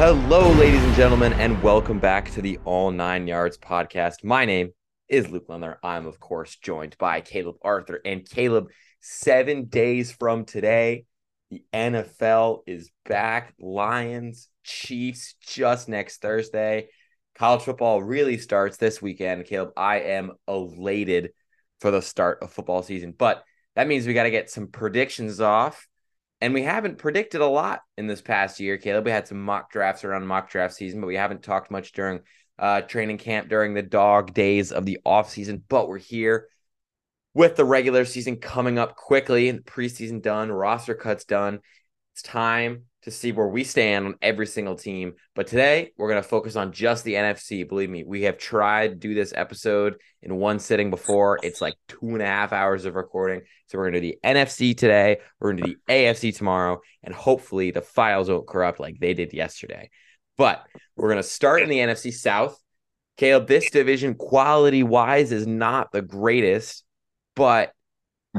Hello, ladies and gentlemen, and welcome back to the All 9 Yards podcast. My name is Luke Leonard. I'm, of course, joined by Caleb Arthur. And Caleb, 7 days from today, the NFL is back. Lions, Chiefs, just next Thursday. College football really starts this weekend. Caleb, I am elated for the start of football season, but that means we got to get some predictions off. And we haven't predicted a lot in this past year, Caleb. We had some mock drafts around mock draft season, but we haven't talked much during training camp, during the dog days of the offseason. But we're here with the regular season coming up quickly, and preseason done, roster cuts done. It's time to see where we stand on every single team. But today, we're going to focus on just the NFC. Believe me, we have tried to do this episode in one sitting before. It's like 2.5 hours of recording. So we're going to do the NFC today. We're going to do the AFC tomorrow. And hopefully the files won't corrupt like they did yesterday. But we're going to start in the NFC South. Caleb, this division quality-wise is not the greatest, but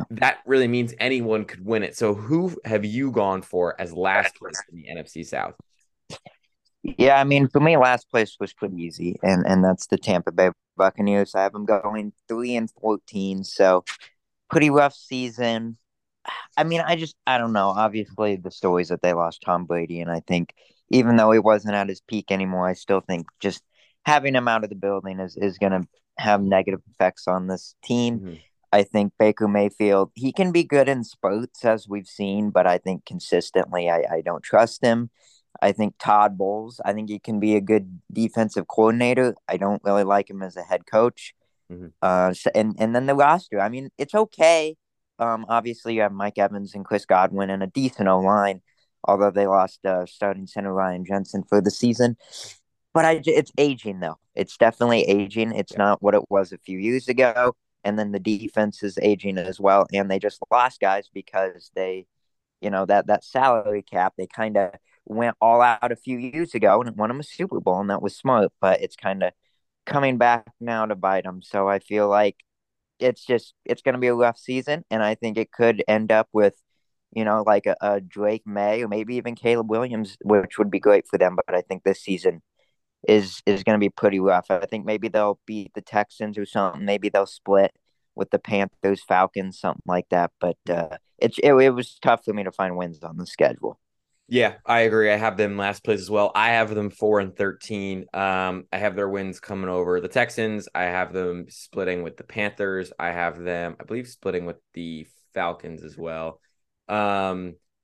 that really means anyone could win it. So who have you gone for as last place in the NFC South? Yeah, I mean, for me, last place was pretty easy, and that's the Tampa Bay Buccaneers. I have them going 3-14, so pretty rough season. I mean, I don't know. Obviously, the stories that they lost Tom Brady, and I think even though he wasn't at his peak anymore, I still think just having him out of the building is going to have negative effects on this team. Mm-hmm. I think Baker Mayfield, he can be good in spurts, as we've seen, but I think consistently I don't trust him. I think Todd Bowles, I think he can be a good defensive coordinator. I don't really like him as a head coach. Mm-hmm. And then the roster, I mean, it's okay. Obviously, you have Mike Evans and Chris Godwin and a decent O-line, although they lost starting center Ryan Jensen for the season. But it's aging, though. It's definitely aging. It's not what it was a few years ago. And then the defense is aging as well. And they just lost guys because they, you know, that salary cap, they kind of went all out a few years ago and won them a Super Bowl. And that was smart, but it's kind of coming back now to bite them. So I feel like it's going to be a rough season. And I think it could end up with, you know, like a Drake May or maybe even Caleb Williams, which would be great for them. But I think this season is going to be pretty rough. I think maybe they'll beat the Texans or something. Maybe they'll split with the Panthers, Falcons, something like that. But it was tough for me to find wins on the schedule. Yeah, I agree. I have them last place as well. I have them 4-13. I have their wins coming over the Texans. I have them splitting with the Panthers. I have them, I believe, splitting with the Falcons as well.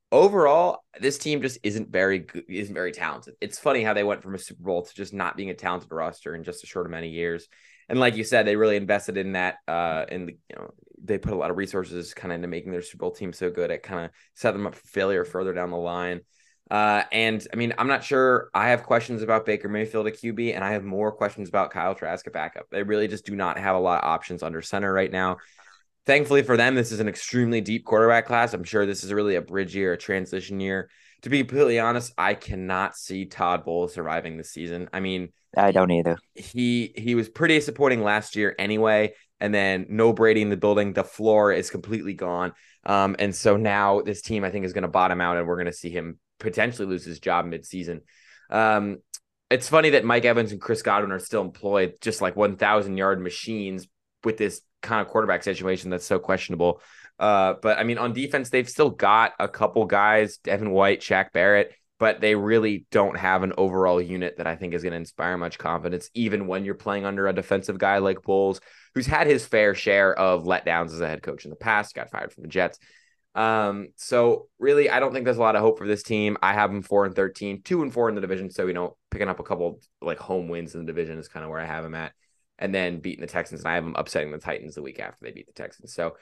Overall, this team just isn't very good, isn't very talented. It's funny how they went from a Super Bowl to just not being a talented roster in just a short amount of years. And like you said, they really invested in that. They put a lot of resources kind of into making their Super Bowl team so good. It kind of set them up for failure further down the line. And I mean, I'm not sure. I have questions about Baker Mayfield at QB, and I have more questions about Kyle Trask at backup. They really just do not have a lot of options under center right now. Thankfully for them, this is an extremely deep quarterback class. I'm sure this is really a bridge year, a transition year. To be completely honest, I cannot see Todd Bowles surviving this season. I mean, I don't either. He was pretty disappointing last year anyway, and then no Brady in the building. The floor is completely gone. And so now this team, I think, is going to bottom out, and we're going to see him potentially lose his job midseason. It's funny that Mike Evans and Chris Godwin are still employed, just like 1,000-yard machines with this kind of quarterback situation that's so questionable. But I mean, on defense, they've still got a couple guys, Devin White, Shaq Barrett, but they really don't have an overall unit that I think is going to inspire much confidence, even when you're playing under a defensive guy like Bowles, who's had his fair share of letdowns as a head coach in the past, got fired from the Jets. So really, I don't think there's a lot of hope for this team. I have them 4-13, 2-4 in the division. So, you know, picking up a couple like home wins in the division is kind of where I have them at. And then beating the Texans, and I have them upsetting the Titans the week after they beat the Texans. So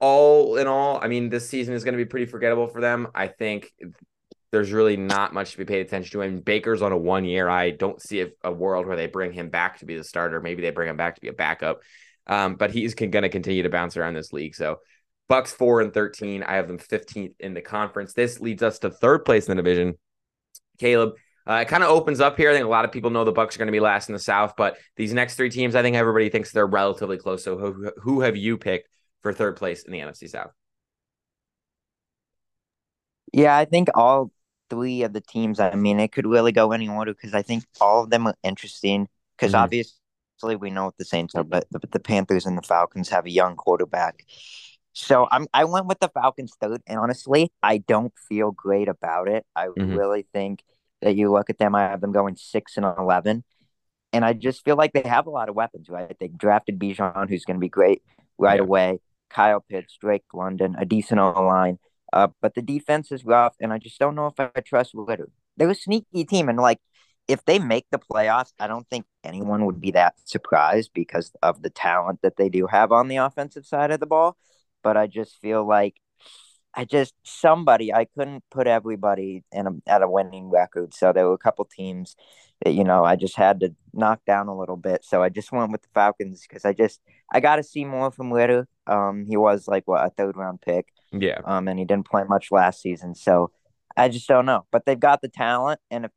all in all, I mean, this season is going to be pretty forgettable for them. I think there's really not much to be paid attention to. I mean, Baker's on a 1-year. I don't see a world where they bring him back to be the starter. Maybe they bring him back to be a backup. But he's going to continue to bounce around this league. So Bucks 4-13. I have them 15th in the conference. This leads us to third place in the division. Caleb, it kind of opens up here. I think a lot of people know the Bucs are going to be last in the South, but these next three teams, I think everybody thinks they're relatively close. So who have you picked for third place in the NFC South? Yeah, I think all three of the teams. I mean, it could really go any order because I think all of them are interesting because obviously we know what the Saints are, but the Panthers and the Falcons have a young quarterback. So I went with the Falcons third, and honestly, I don't feel great about it. I really think that you look at them, I have them going 6-11, and I just feel like they have a lot of weapons, right? They drafted Bijan, who's going to be great right away, Kyle Pitts, Drake London, a decent O-line, but the defense is rough, and I just don't know if I trust Ritter. They're a sneaky team, and like if they make the playoffs, I don't think anyone would be that surprised because of the talent that they do have on the offensive side of the ball. But I just feel like I couldn't put everybody at a winning record. So there were a couple teams that, you know, I just had to knock down a little bit. So I just went with the Falcons because I got to see more from Ritter. He was like, a third-round pick. Yeah. And he didn't play much last season. So I just don't know. But they've got the talent. And if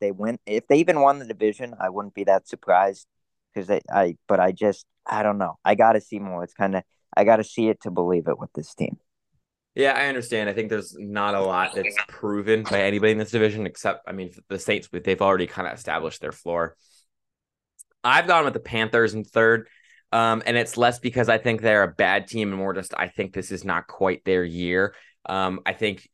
they even won the division, I wouldn't be that surprised because I don't know. I got to see more. I got to see it to believe it with this team. Yeah, I understand. I think there's not a lot that's proven by anybody in this division except, I mean, the Saints, but they've already kind of established their floor. I've gone with the Panthers in third, and it's less because I think they're a bad team and more just I think this is not quite their year. I think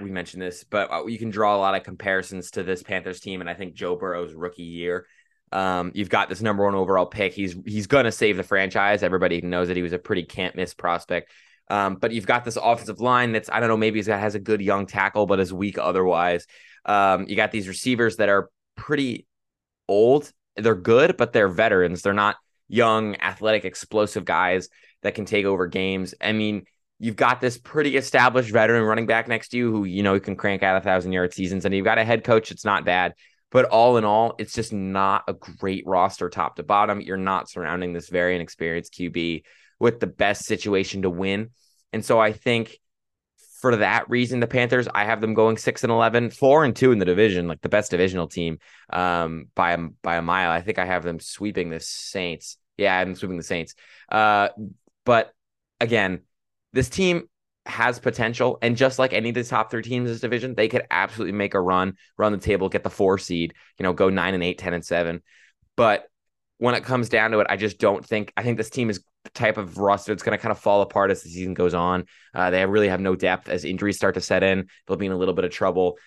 we mentioned this, but you can draw a lot of comparisons to this Panthers team, and I think Joe Burrow's rookie year. You've got this number 1 overall pick. He's going to save the franchise. Everybody knows that he was a pretty can't miss prospect. But you've got this offensive line that's, I don't know, maybe has a good young tackle, but is weak otherwise. You got these receivers that are pretty old. They're good, but they're veterans. They're not young, athletic, explosive guys that can take over games. I mean, you've got this pretty established veteran running back next to you who, you know, you can crank out 1,000-yard seasons, and you've got a head coach that's not bad. But all in all, it's just not a great roster top to bottom. You're not surrounding this very inexperienced QB with the best situation to win. And so I think for that reason, the Panthers, I have them going 6-11, 4-2 in the division, like the best divisional team by a mile. I think I have them sweeping the Saints. Yeah, I'm sweeping the Saints. But again, this team has potential, and just like any of the top three teams in this division, they could absolutely make a run the table, get the 4 seed, you know, go 9-8, 10-7. But when it comes down to it, I think this team is the type of roster that's going to kind of fall apart as the season goes on. They really have no depth. As injuries start to set in, they'll be in a little bit of trouble.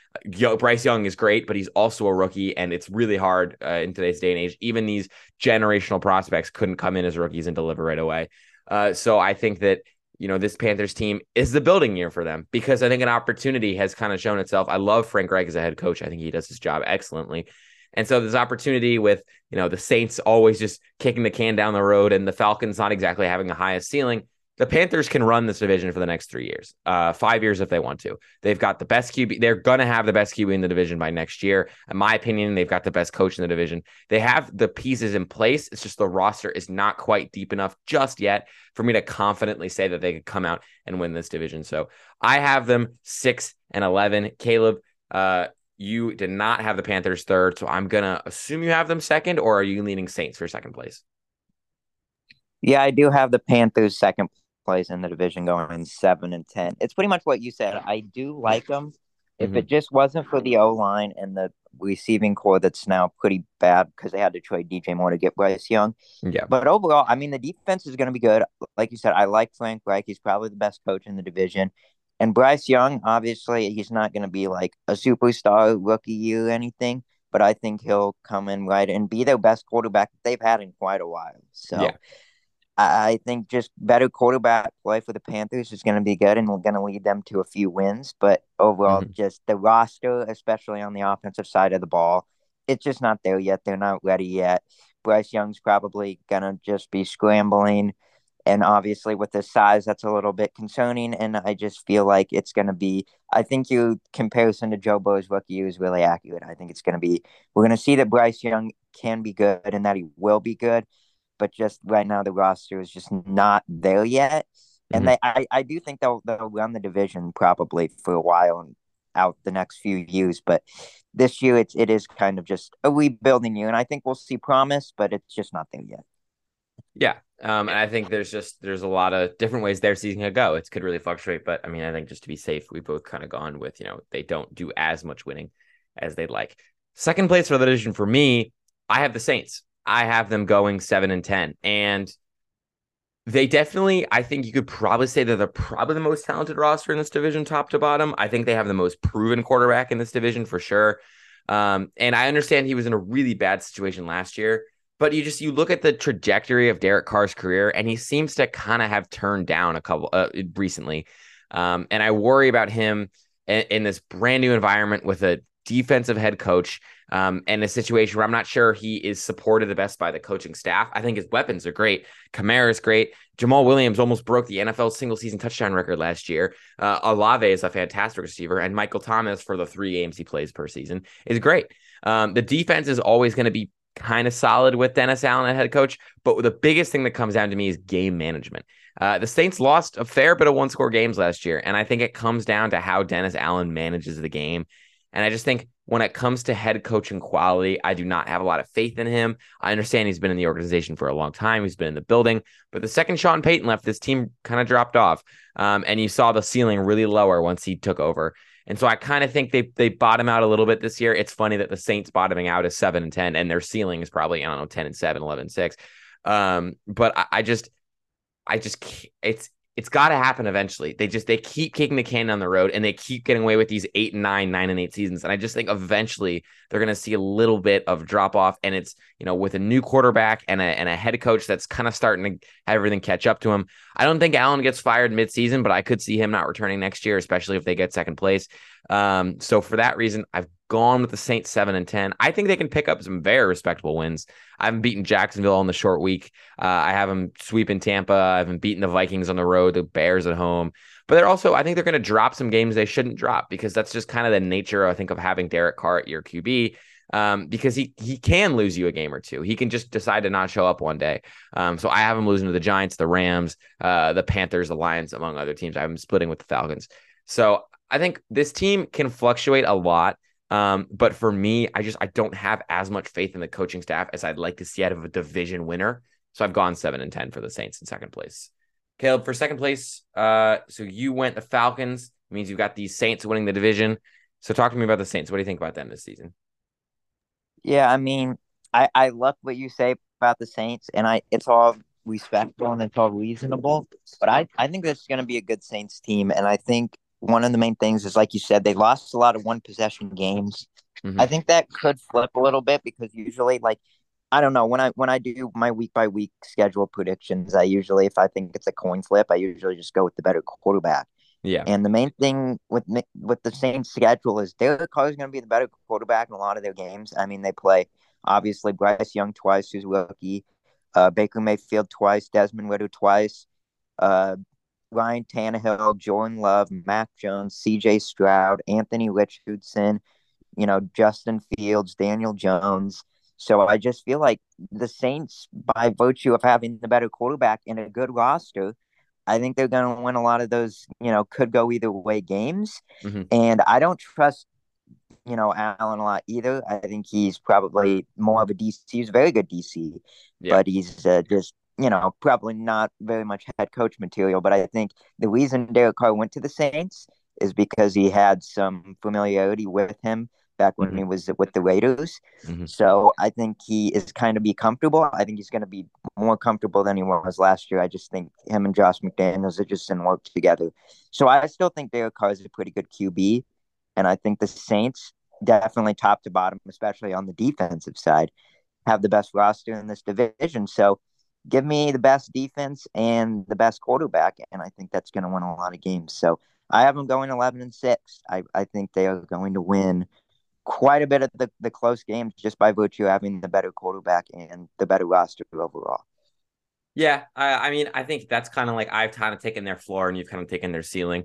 Bryce Young is great, but he's also a rookie, and it's really hard in today's day and age. Even these generational prospects couldn't come in as rookies and deliver right away. So I think that, you know, this Panthers team is the building year for them because I think an opportunity has kind of shown itself. I love Frank Reich as a head coach. I think he does his job excellently. And so there's opportunity with, you know, the Saints always just kicking the can down the road and the Falcons not exactly having the highest ceiling. The Panthers can run this division for the next 3 years, 5 years if they want to. They've got the best QB. They're going to have the best QB in the division by next year. In my opinion, they've got the best coach in the division. They have the pieces in place. It's just the roster is not quite deep enough just yet for me to confidently say that they could come out and win this division. So I have them 6-11. Caleb, you did not have the Panthers third, so I'm going to assume you have them second, or are you leaning Saints for second place? Yeah, I do have the Panthers second place in the division going 7-10. It's pretty much what you said. I do like them. If it just wasn't for the O-line and the receiving core that's now pretty bad because they had to trade DJ Moore to get Bryce Young. Yeah. But overall, I mean, the defense is going to be good. Like you said, I like Frank Reich. He's probably the best coach in the division. And Bryce Young, obviously, he's not going to be like a superstar rookie year or anything, but I think he'll come in right and be their best quarterback that they've had in quite a while. So yeah. I think just better quarterback play for the Panthers is going to be good, and we're going to lead them to a few wins. But overall, just the roster, especially on the offensive side of the ball, it's just not there yet. They're not ready yet. Bryce Young's probably going to just be scrambling. And obviously with the size, that's a little bit concerning. And I just feel like it's going to be – I think your comparison to Joe Burrow's rookie year is really accurate. I think it's going to be – we're going to see that Bryce Young can be good and that he will be good. But just right now, the roster is just not there yet. And I do think they'll run the division probably for a while and out the next few years. But this year, it is kind of just a rebuilding year. And I think we'll see promise, but it's just not there yet. Yeah. And I think there's a lot of different ways their season could go. It could really fluctuate. But I mean, I think just to be safe, we've both kind of gone with, you know, they don't do as much winning as they'd like. Second place for the division for me, I have the Saints. I have them going 7-10, and they definitely, I think you could probably say that they're probably the most talented roster in this division, top to bottom. I think they have the most proven quarterback in this division for sure. And I understand he was in a really bad situation last year, but you look at the trajectory of Derek Carr's career, and he seems to kind of have turned down a couple recently. And I worry about him in this brand new environment with a defensive head coach and a situation where I'm not sure he is supported the best by the coaching staff. I think his weapons are great. Kamara is great. Jamal Williams almost broke the NFL single season touchdown record last year. Olave is a fantastic receiver, and Michael Thomas, for the 3 games he plays per season, is great. The defense is always going to be kind of solid with Dennis Allen at head coach, but the biggest thing that comes down to me is game management. The Saints lost a fair bit of one-score games last year, and I think it comes down to how Dennis Allen manages the game. And I just think when it comes to head coaching quality, I do not have a lot of faith in him. I understand he's been in the organization for a long time. He's been in the building. But the second Sean Payton left, this team kind of dropped off. And you saw the ceiling really lower once he took over. And so I kind of think they bottom out a little bit this year. It's funny that the Saints bottoming out is 7-10, and their ceiling is probably, I don't know, 10-7, 11-6. But I just it's got to happen eventually. They keep kicking the can down the road, and they keep getting away with these 8-9, 9-8 seasons. And I just think eventually they're going to see a little bit of drop off. And it's, with a new quarterback and a head coach that's kind of starting to have everything catch up to him. I don't think Allen gets fired midseason, but I could see him not returning next year, especially if they get second place. So for that reason, I've gone with the Saints 7-10. I think they can pick up some very respectable wins. I haven't beaten Jacksonville on the short week. I have them sweeping Tampa. I haven't beaten the Vikings on the road, the Bears at home. But they're also, I think they're going to drop some games they shouldn't drop, because that's just kind of the nature, I think, of having Derek Carr at your QB, because he can lose you a game or two. He can just decide to not show up one day. So I have him losing to the Giants, the Rams, the Panthers, the Lions, among other teams. I have him splitting with the Falcons. So I think this team can fluctuate a lot. But for me, I don't have as much faith in the coaching staff as I'd like to see out of a division winner. So I've gone 7-10 for the Saints in second place. Caleb, for second place, so you went the Falcons. It means you've got the Saints winning the division. So talk to me about the Saints. What do you think about them this season? Yeah, I mean, I love what you say about the Saints, and it's all respectful and it's all reasonable. But I think this is going to be a good Saints team, and I think one of the main things is, like you said, they lost a lot of one-possession games. Mm-hmm. I think that could flip a little bit, because usually, when I do my week-by-week schedule predictions, I usually, if I think it's a coin flip, I usually just go with the better quarterback. Yeah. And the main thing with the Saints schedule is Derek Carr is going to be the better quarterback in a lot of their games. I mean, they play, obviously, Bryce Young twice, who's a rookie, Baker Mayfield twice, Desmond Ridder twice, Ryan Tannehill, Jordan Love, Mac Jones, C.J. Stroud, Anthony Richardson, Justin Fields, Daniel Jones. So I just feel like the Saints, by virtue of having the better quarterback and a good roster, I think they're going to win a lot of those, could go either way games. Mm-hmm. And I don't trust, Allen a lot either. I think he's probably more of a DC. He's a very good DC, yeah, but he's just, probably not very much head coach material. But I think the reason Derek Carr went to the Saints is because he had some familiarity with him back when, mm-hmm, he was with the Raiders. Mm-hmm. So I think he is kind of be comfortable. I think he's going to be more comfortable than he was last year. I just think him and Josh McDaniels are just in work together. So I still think Derek Carr is a pretty good QB. And I think the Saints, definitely top to bottom, especially on the defensive side, have the best roster in this division. So give me the best defense and the best quarterback, and I think that's going to win a lot of games. So I have them going 11-6. I think they are going to win quite a bit of the close games just by virtue of having the better quarterback and the better roster overall. Yeah, I mean, I think that's kind of like I've kind of taken their floor and you've kind of taken their ceiling.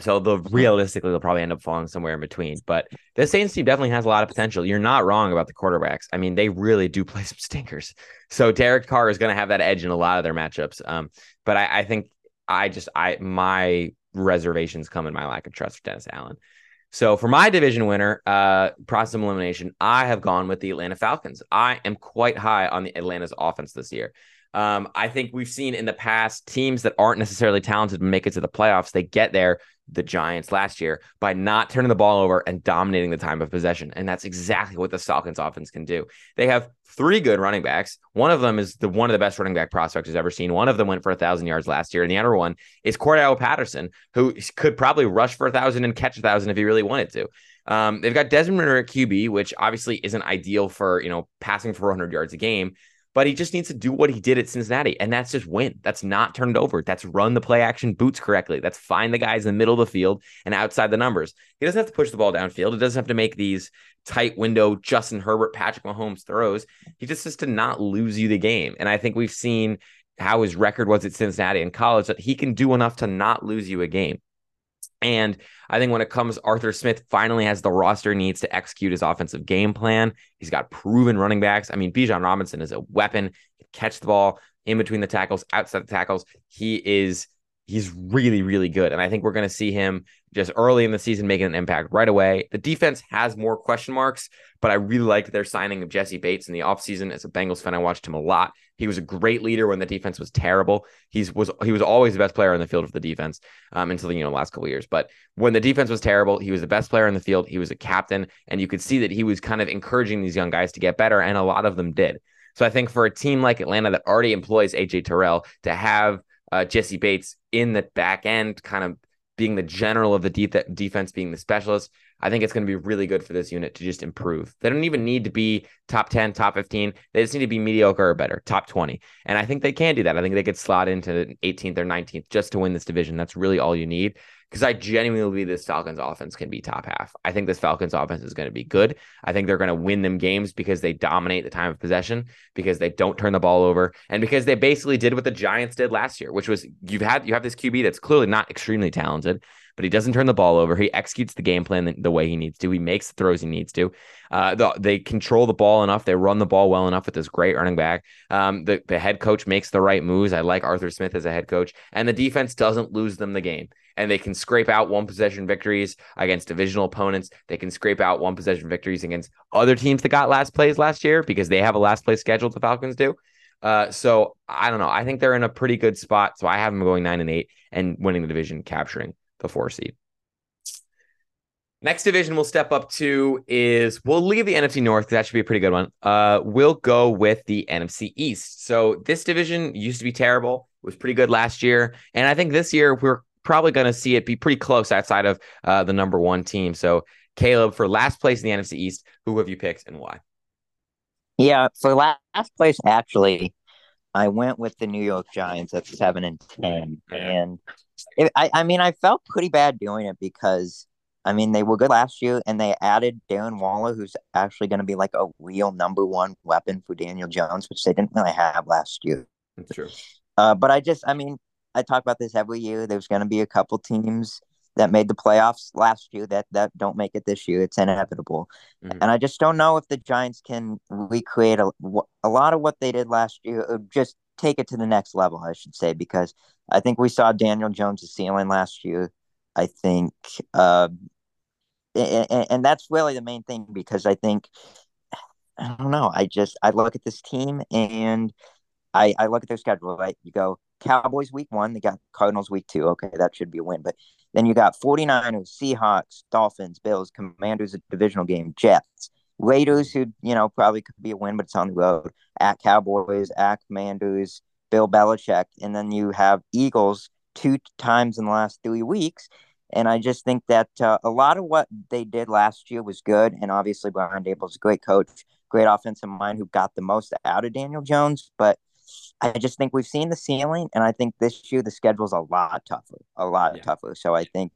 So realistically, they'll probably end up falling somewhere in between. But the Saints team definitely has a lot of potential. You're not wrong about the quarterbacks. I mean, they really do play some stinkers. So Derek Carr is going to have that edge in a lot of their matchups. But I think my reservations come in my lack of trust for Dennis Allen. So for my division winner, process of elimination, I have gone with the Atlanta Falcons. I am quite high on the Atlanta's offense this year. I think we've seen in the past teams that aren't necessarily talented make it to the playoffs. They get there the Giants last year by not turning the ball over and dominating the time of possession. And that's exactly what the Falcons offense can do. They have three good running backs. One of them is the one of the best running back prospects has ever seen. One of them went for 1,000 yards last year. And the other one is Cordell Patterson, who could probably rush for 1,000 and catch 1,000 if he really wanted to. They've got Desmond Ridder at QB, which obviously isn't ideal for, you know, passing for 400 yards a game, but he just needs to do what he did at Cincinnati. And that's just win. That's not turned over. That's run the play action boots correctly. That's find the guys in the middle of the field and outside the numbers. He doesn't have to push the ball downfield. He doesn't have to make these tight window, Justin Herbert, Patrick Mahomes throws. He just has to not lose you the game. And I think we've seen how his record was at Cincinnati in college, that he can do enough to not lose you a game. And I think when it comes, Arthur Smith finally has the roster needs to execute his offensive game plan. He's got proven running backs. I mean, Bijan Robinson is a weapon. He catch the ball in between the tackles, outside the tackles. He's really, really good. And I think we're going to see him just early in the season making an impact right away. The defense has more question marks, but I really liked their signing of Jesse Bates in the offseason. As a Bengals fan, I watched him a lot. He was a great leader when the defense was terrible. He was always the best player on the field for the defense until the last couple of years. But when the defense was terrible, he was the best player on the field. He was a captain, and you could see that he was kind of encouraging these young guys to get better, and a lot of them did. So I think for a team like Atlanta that already employs AJ Terrell to have Jesse Bates in the back end, kind of being the general of the defense, being the specialist, I think it's going to be really good for this unit to just improve. They don't even need to be top 10, top 15. They just need to be mediocre or better, top 20. And I think they can do that. I think they could slot into 18th or 19th just to win this division. That's really all you need, because I genuinely believe this Falcons offense can be top half. I think this Falcons offense is going to be good. I think they're going to win them games because they dominate the time of possession, because they don't turn the ball over, and because they basically did what the Giants did last year, which was you have this QB that's clearly not extremely talented, but he doesn't turn the ball over. He executes the game plan the way he needs to. He makes the throws he needs to. They control the ball enough. They run the ball well enough with this great running back. The head coach makes the right moves. I like Arthur Smith as a head coach. And the defense doesn't lose them the game. And they can scrape out one possession victories against divisional opponents. They can scrape out one possession victories against other teams that got last plays last year, because they have a last play schedule, the Falcons do. So I don't know. I think they're in a pretty good spot. So I have them going 9-8 and winning the division, capturing the 4 seed. Next division we'll step up to is, we'll leave the NFC North, because that should be a pretty good one. We'll go with the NFC East. So this division used to be terrible. It was pretty good last year. And I think this year we're probably going to see it be pretty close outside of the number one team. So Caleb, for last place in the NFC East, who have you picked and why? Yeah, for last place, actually, I went with the New York Giants at 7-10. And I felt pretty bad doing it, because they were good last year, and they added Darren Waller, who's actually going to be like a real number one weapon for Daniel Jones, which they didn't really have last year. That's true. But I talk about this every year. There's going to be a couple teams that made the playoffs last year that don't make it this year. It's inevitable. Mm-hmm. And I just don't know if the Giants can recreate a lot of what they did last year, or just take it to the next level, I should say, because I think we saw Daniel Jones' ceiling last year. I think, and that's really the main thing, because I think, I don't know, I look at this team and I look at their schedule, right? You go Cowboys week 1, they got Cardinals week 2. Okay, that should be a win. But then you got 49ers, Seahawks, Dolphins, Bills, Commanders, a divisional game, Jets, Raiders, who, probably could be a win, but it's on the road, at Cowboys, at Commanders, Bill Belichick. And then you have Eagles 2 times in the last 3 weeks. And I just think that a lot of what they did last year was good. And obviously, Brian Daboll's a great coach, great offensive mind, who got the most out of Daniel Jones. But I just think we've seen the ceiling. And I think this year the schedule's a lot tougher. So I think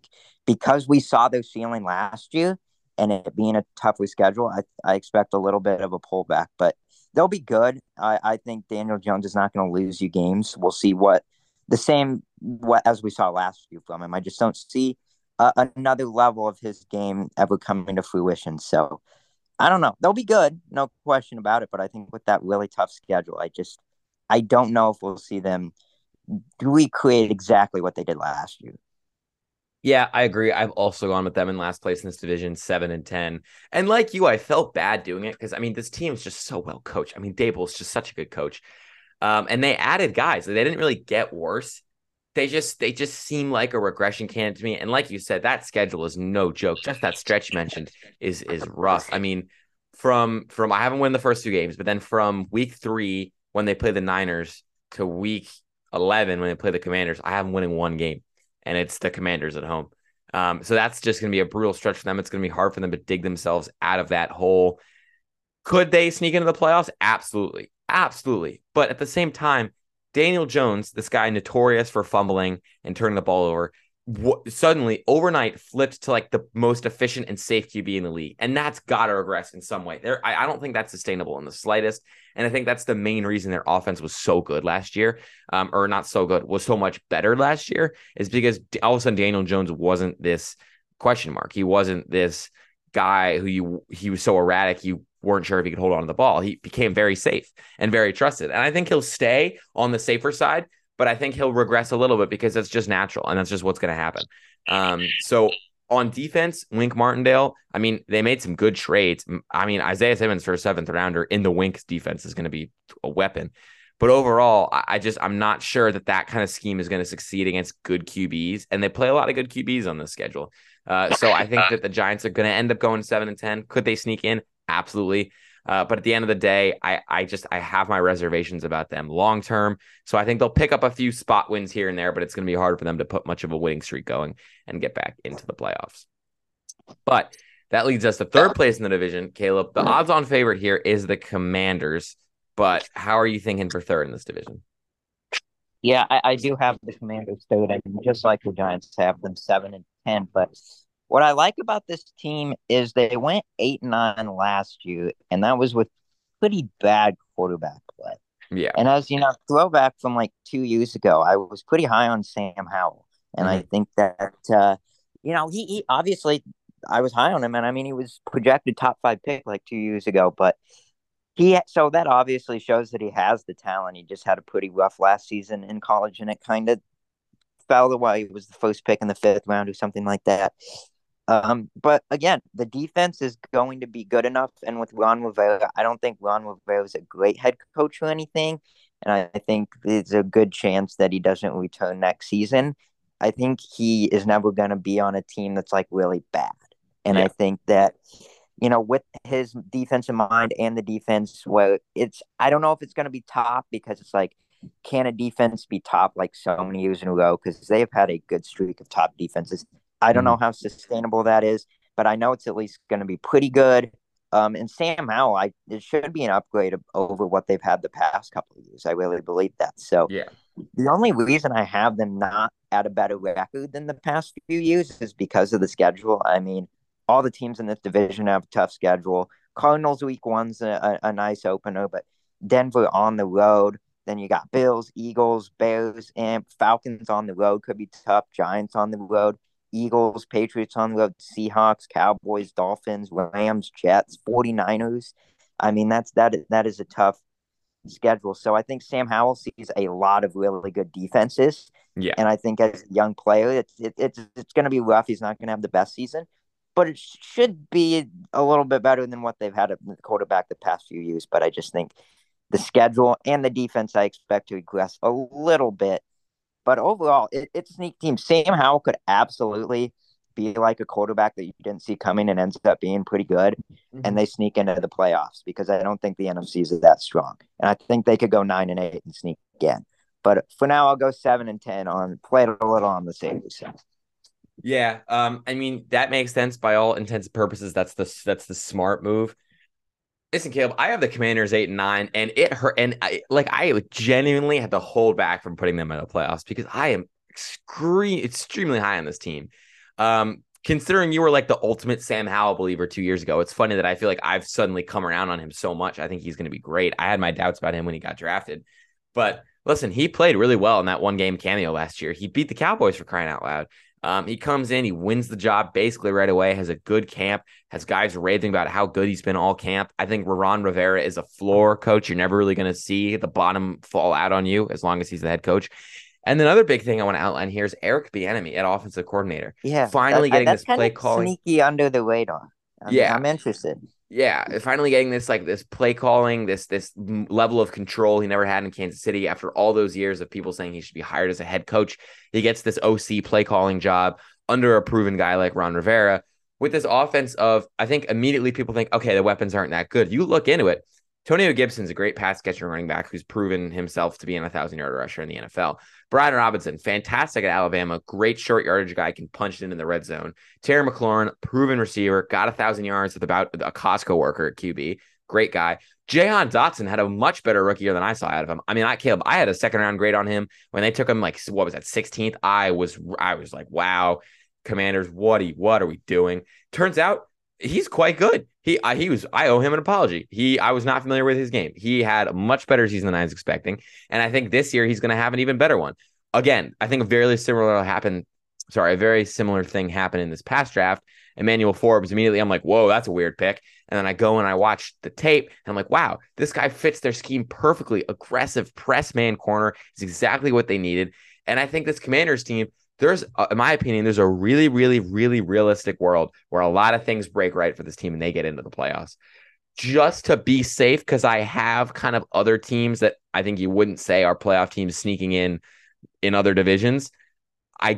because we saw their ceiling last year, and it being a tougher schedule, I expect a little bit of a pullback, but they'll be good. I think Daniel Jones is not going to lose you games. We'll see what as we saw last year from him. I just don't see another level of his game ever coming to fruition. So I don't know. They'll be good, no question about it. But I think with that really tough schedule, I don't know if we'll see them recreate exactly what they did last year. Yeah, I agree. I've also gone with them in last place in this division, 7-10. And like you, I felt bad doing it, because, this team is just so well coached. Daboll's just such a good coach. And they added guys. They didn't really get worse. They just seem like a regression candidate to me. And like you said, that schedule is no joke. Just that stretch mentioned is rough. I mean, from I haven't won the first two games, but then from week 3 when they play the Niners to week 11 when they play the Commanders, I haven't winning one game, and it's the Commanders at home. So that's just going to be a brutal stretch for them. It's going to be hard for them to dig themselves out of that hole. Could they sneak into the playoffs? Absolutely. Absolutely. But at the same time, Daniel Jones, this guy notorious for fumbling and turning the ball over, suddenly overnight flipped to like the most efficient and safe QB in the league. And that's got to regress in some way. I don't think that's sustainable in the slightest. And I think that's the main reason their offense was so good last year, or not so good, was so much better last year, is because all of a sudden Daniel Jones wasn't this question mark. He wasn't this guy who he was so erratic you weren't sure if he could hold on to the ball. He became very safe and very trusted. And I think he'll stay on the safer side, but I think he'll regress a little bit because that's just natural and that's just what's going to happen. So on defense, Wink Martindale, I mean, they made some good trades. I mean, Isaiah Simmons for a 7th rounder in the Wink's defense is going to be a weapon. But overall, I'm not sure that kind of scheme is going to succeed against good QBs. And they play a lot of good QBs on this schedule. So I think that the Giants are going to end up going 7-10. Could they sneak in? Absolutely. But at the end of the day, I have my reservations about them long term. So I think they'll pick up a few spot wins here and there, but it's going to be hard for them to put much of a winning streak going and get back into the playoffs. But that leads us to third place in the division. Caleb, the odds on favorite here is the Commanders. But how are you thinking for third in this division? Yeah, I do have the Commanders third. I mean, just like the Giants have them 7-10, but what I like about this team is they went 8-9 last year, and that was with pretty bad quarterback play. Yeah. And as you know, throwback from like 2 years ago, I was pretty high on Sam Howell. And I think that, he obviously, I was high on him. And I mean, he was projected top 5 pick like 2 years ago. But so that obviously shows that he has the talent. He just had a pretty rough last season in college, and it kind of fell away. It was the first pick in the 5th round or something like that. But again, the defense is going to be good enough. And with Ron Rivera, I don't think Ron Rivera is a great head coach or anything. And I think there's a good chance that he doesn't return next season. I think he is never going to be on a team that's like really bad. And yeah. I think that, with his defense in mind and the defense where I don't know if it's going to be top, because it's like, can a defense be top like so many years in a row? Because they have had a good streak of top defenses. I don't know how sustainable that is, but I know it's at least going to be pretty good. And Sam Howell, it should be an upgrade over what they've had the past couple of years. I really believe that. So yeah. The only reason I have them not at a better record than the past few years is because of the schedule. I mean, all the teams in this division have a tough schedule. Cardinals week 1's a nice opener, but Denver on the road. Then you got Bills, Eagles, Bears, and Falcons on the road could be tough. Giants on the road. Eagles, Patriots on the road, Seahawks, Cowboys, Dolphins, Rams, Jets, 49ers. I mean, that is a tough schedule. So I think Sam Howell sees a lot of really good defenses. Yeah. And I think as a young player, it's going to be rough. He's not going to have the best season, but it should be a little bit better than what they've had at the quarterback the past few years. But I just think the schedule and the defense, I expect to regress a little bit. But overall, it's a sneak team. Sam Howell could absolutely be like a quarterback that you didn't see coming and ends up being pretty good. And they sneak into the playoffs because I don't think the NFC is that strong. And I think they could go 9-8 and sneak again. But for now, I'll go 7-10 on play it a little on the safer side. Yeah, I mean, that makes sense by all intents and purposes. That's the smart move. Listen, Caleb, I have the Commanders 8-9, and it hurt. And I genuinely had to hold back from putting them in the playoffs because I am extremely high on this team. Considering you were like the ultimate Sam Howell believer 2 years ago, it's funny that I feel like I've suddenly come around on him so much. I think he's going to be great. I had my doubts about him when he got drafted, but listen, he played really well in that 1-game cameo last year. He beat the Cowboys for crying out loud. He comes in, he wins the job basically right away, has a good camp, has guys raving about how good he's been all camp. I think Ron Rivera is a floor coach. You're never really going to see the bottom fall out on you as long as he's the head coach. And then another big thing I want to outline here is Eric Bieniemy at offensive coordinator. Yeah, finally getting this play calling. Sneaky under the radar. I'm interested. Yeah, finally getting this like this play calling, this level of control he never had in Kansas City after all those years of people saying he should be hired as a head coach. He gets this OC play calling job under a proven guy like Ron Rivera with this offense of, I think immediately people think, okay, the weapons aren't that good. You look into it. Antonio Gibson's a great pass catcher running back who's proven himself to be an 1,000-yard rusher in the NFL. Brian Robinson, fantastic at Alabama, great short yardage guy, can punch it in the red zone. Terry McLaurin, proven receiver, got 1,000 yards with about a Costco worker at QB. Great guy. Jahan Dotson had a much better rookie year than I saw out of him. I mean, Caleb, I had a second-round grade on him. When they took him, like, what was that, 16th? I was like, wow, Commanders, what are we doing? Turns out, he's quite good. I owe him an apology. I was not familiar with his game. He had a much better season than I was expecting. And I think this year he's going to have an even better one. Again, I think a very similar thing happened in this past draft. Emmanuel Forbes, immediately I'm like, whoa, that's a weird pick. And then I go and I watch the tape and I'm like, wow, this guy fits their scheme perfectly. Aggressive press man corner is exactly what they needed. And I think this Commanders team, in my opinion, there's a really, really, really realistic world where a lot of things break right for this team and they get into the playoffs. Just to be safe, because I have kind of other teams that I think you wouldn't say are playoff teams sneaking in other divisions. I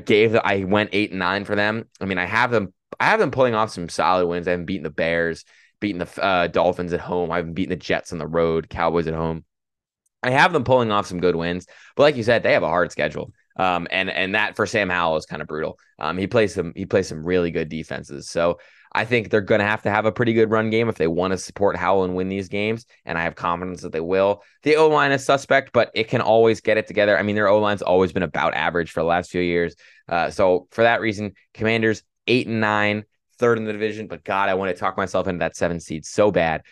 went 8-9 for them. I mean, I have them pulling off some solid wins. I haven't beaten the Bears, beaten the Dolphins at home. I haven't beaten the Jets on the road, Cowboys at home. I have them pulling off some good wins. But like you said, they have a hard schedule. And that for Sam Howell is kind of brutal. He plays some really good defenses. So I think they're going to have a pretty good run game if they want to support Howell and win these games. And I have confidence that they will. The O-line is suspect, but it can always get it together. I mean, their O-line's always been about average for the last few years. So for that reason, Commanders 8-9, third in the division, but God, I want to talk myself into that 7 seed so bad.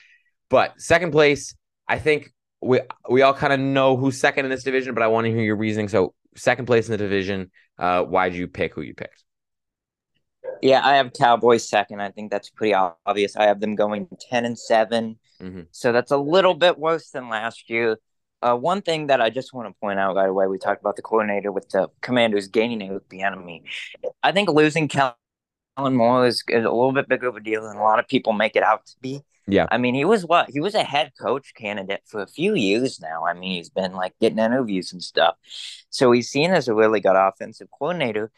But second place, I think we all kind of know who's second in this division, but I want to hear your reasoning. So second place in the division, why'd you pick who you picked? Yeah, I have Cowboys second. I think that's pretty obvious. I have them going 10-7. Mm-hmm. So that's a little bit worse than last year. One thing that I just want to point out right away, we talked about the coordinator with the Commanders gaining Luke Bieniemy. I think losing Kellen Moore is a little bit bigger of a deal than a lot of people make it out to be. Yeah. I mean, he was a head coach candidate for a few years now. I mean, he's been like getting interviews and stuff. So he's seen as a really good offensive coordinator.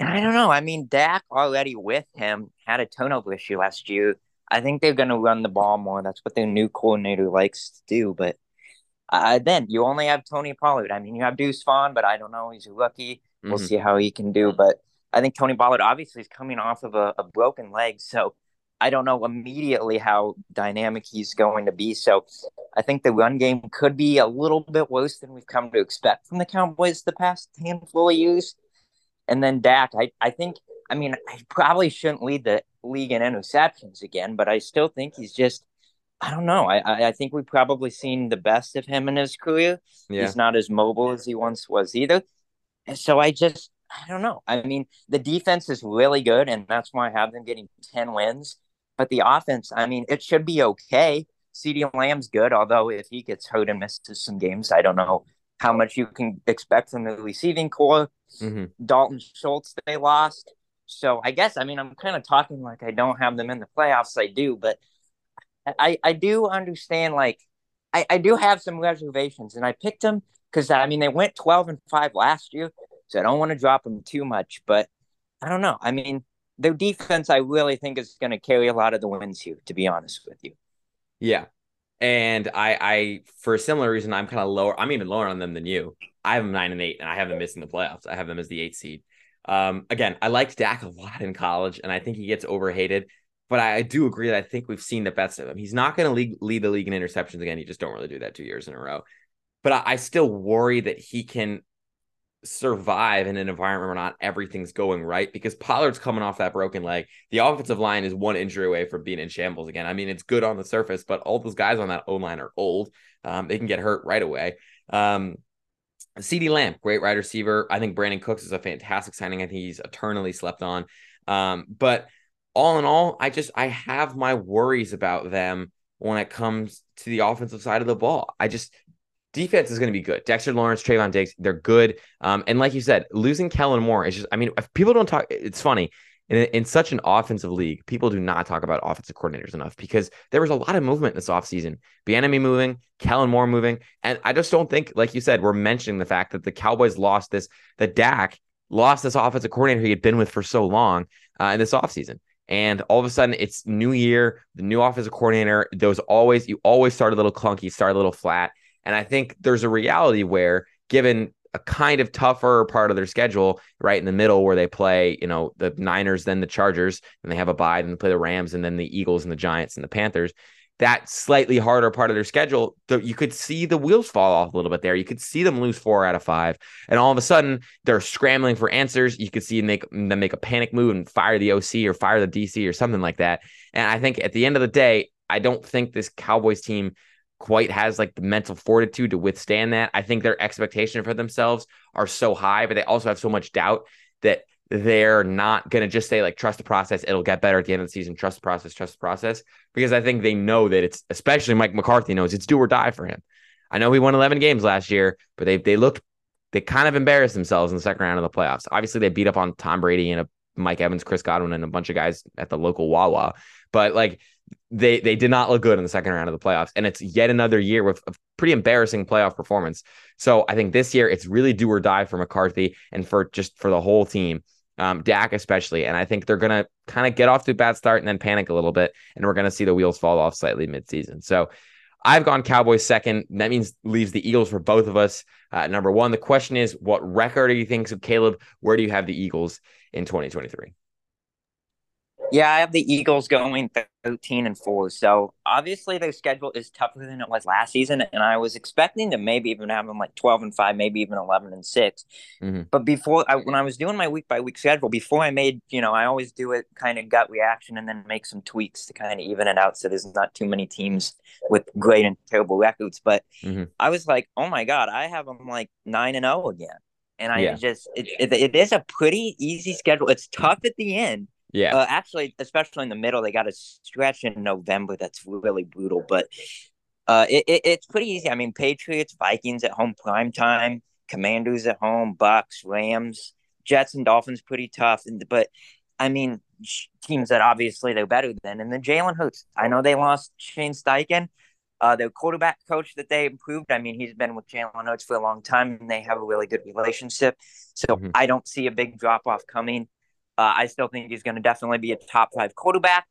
And I don't know. I mean, Dak already with him had a turnover issue last year. I think they're going to run the ball more. That's what their new coordinator likes to do. But then you only have Tony Pollard. I mean, you have Deuce Vaughn, but I don't know. He's a rookie. Mm-hmm. We'll see how he can do. But I think Tony Pollard obviously is coming off of a broken leg. So I don't know immediately how dynamic he's going to be. So I think the run game could be a little bit worse than we've come to expect from the Cowboys the past handful of years. And then Dak, I probably shouldn't lead the league in interceptions again, but I still think he's just, I don't know. I think we've probably seen the best of him in his career. Yeah. He's not as mobile as he once was either. And so I don't know. I mean, the defense is really good, and that's why I have them getting 10 wins. But the offense, I mean, it should be okay. CeeDee Lamb's good, although if he gets hurt and misses some games, I don't know how much you can expect from the receiving core. Mm-hmm. Dalton Schultz, they lost. So I guess, I mean, I'm kind of talking like I don't have them in the playoffs. I do, but I do understand, like, I do have some reservations. And I picked them because, I mean, they went 12-5 last year, so I don't want to drop them too much. But I don't know. I mean, their defense, I really think, is going to carry a lot of the wins here, to be honest with you. Yeah. And I for a similar reason, I'm kind of lower. I'm even lower on them than you. I have them 9-8, and I have them missing the playoffs. I have them as the 8 seed. Again, I liked Dak a lot in college, and I think he gets overhated. But I do agree that I think we've seen the best of him. He's not going to lead the league in interceptions again. You just don't really do that 2 years in a row. But I still worry that he can survive in an environment where not everything's going right, because Pollard's coming off that broken leg. The offensive line is one injury away from being in shambles again. I mean, it's good on the surface, but all those guys on that O-line are old. They can get hurt right away. CeeDee Lamb, great wide receiver. I think Brandon Cooks is a fantastic signing. I think he's eternally slept on. But all in all, I have my worries about them when it comes to the offensive side of the ball. Defense is going to be good. Dexter Lawrence, Trayvon Diggs, they're good. And like you said, losing Kellen Moore is just, I mean, if people don't talk, it's funny. in such an offensive league, people do not talk about offensive coordinators enough because there was a lot of movement this offseason. Bieniemy moving, Kellen Moore moving. And I just don't think, like you said, we're mentioning the fact that the Cowboys lost this, that Dak lost this offensive coordinator he had been with for so long in this offseason. And all of a sudden it's new year, the new offensive coordinator. You always start a little clunky, start a little flat. And I think there's a reality where, given a kind of tougher part of their schedule right in the middle where they play, you know, the Niners, then the Chargers, and they have a bye, then they play the Rams, and then the Eagles and the Giants and the Panthers, that slightly harder part of their schedule, you could see the wheels fall off a little bit there. You could see them lose 4 out of 5. And all of a sudden they're scrambling for answers. You could see them make a panic move and fire the OC or fire the DC or something like that. And I think at the end of the day, I don't think this Cowboys team quite has like the mental fortitude to withstand that. I think their expectation for themselves are so high, but they also have so much doubt that they're not going to just say like, trust the process. It'll get better at the end of the season. Trust the process. Because I think they know that it's, especially Mike McCarthy knows, it's do or die for him. I know he won 11 games last year, but they kind of embarrassed themselves in the second round of the playoffs. Obviously they beat up on Tom Brady and Mike Evans, Chris Godwin, and a bunch of guys at the local Wawa, but like, They did not look good in the second round of the playoffs, and it's yet another year with a pretty embarrassing playoff performance. So I think this year it's really do or die for McCarthy and for the whole team, Dak especially. And I think they're going to kind of get off to a bad start and then panic a little bit, and we're going to see the wheels fall off slightly midseason. So I've gone Cowboys second. That means leaves the Eagles for both of us. Number one, the question is, what record are you thinking? So Caleb, where do you have the Eagles in 2023? Yeah, I have the Eagles going 13-4. So obviously their schedule is tougher than it was last season, and I was expecting to maybe even have them like 12-5, maybe even 11-6. Mm-hmm. But when I was doing my week by week schedule, before I made, I always do it kind of gut reaction and then make some tweaks to kind of even it out so there's not too many teams with great and terrible records. But I was like, oh my God, I have them like 9-0 again, and it is a pretty easy schedule. It's tough at the end. Yeah, actually, especially in the middle, they got a stretch in November that's really brutal, but it's pretty easy. I mean, Patriots, Vikings at home, primetime, Commanders at home, Bucks, Rams, Jets and Dolphins, pretty tough. But, I mean, teams that obviously they're better than. And then Jalen Hurts. I know they lost Shane Steichen, their quarterback coach that they improved. I mean, he's been with Jalen Hurts for a long time, and they have a really good relationship. So I don't see a big drop-off coming. I still think he's going to definitely be a top 5 quarterback.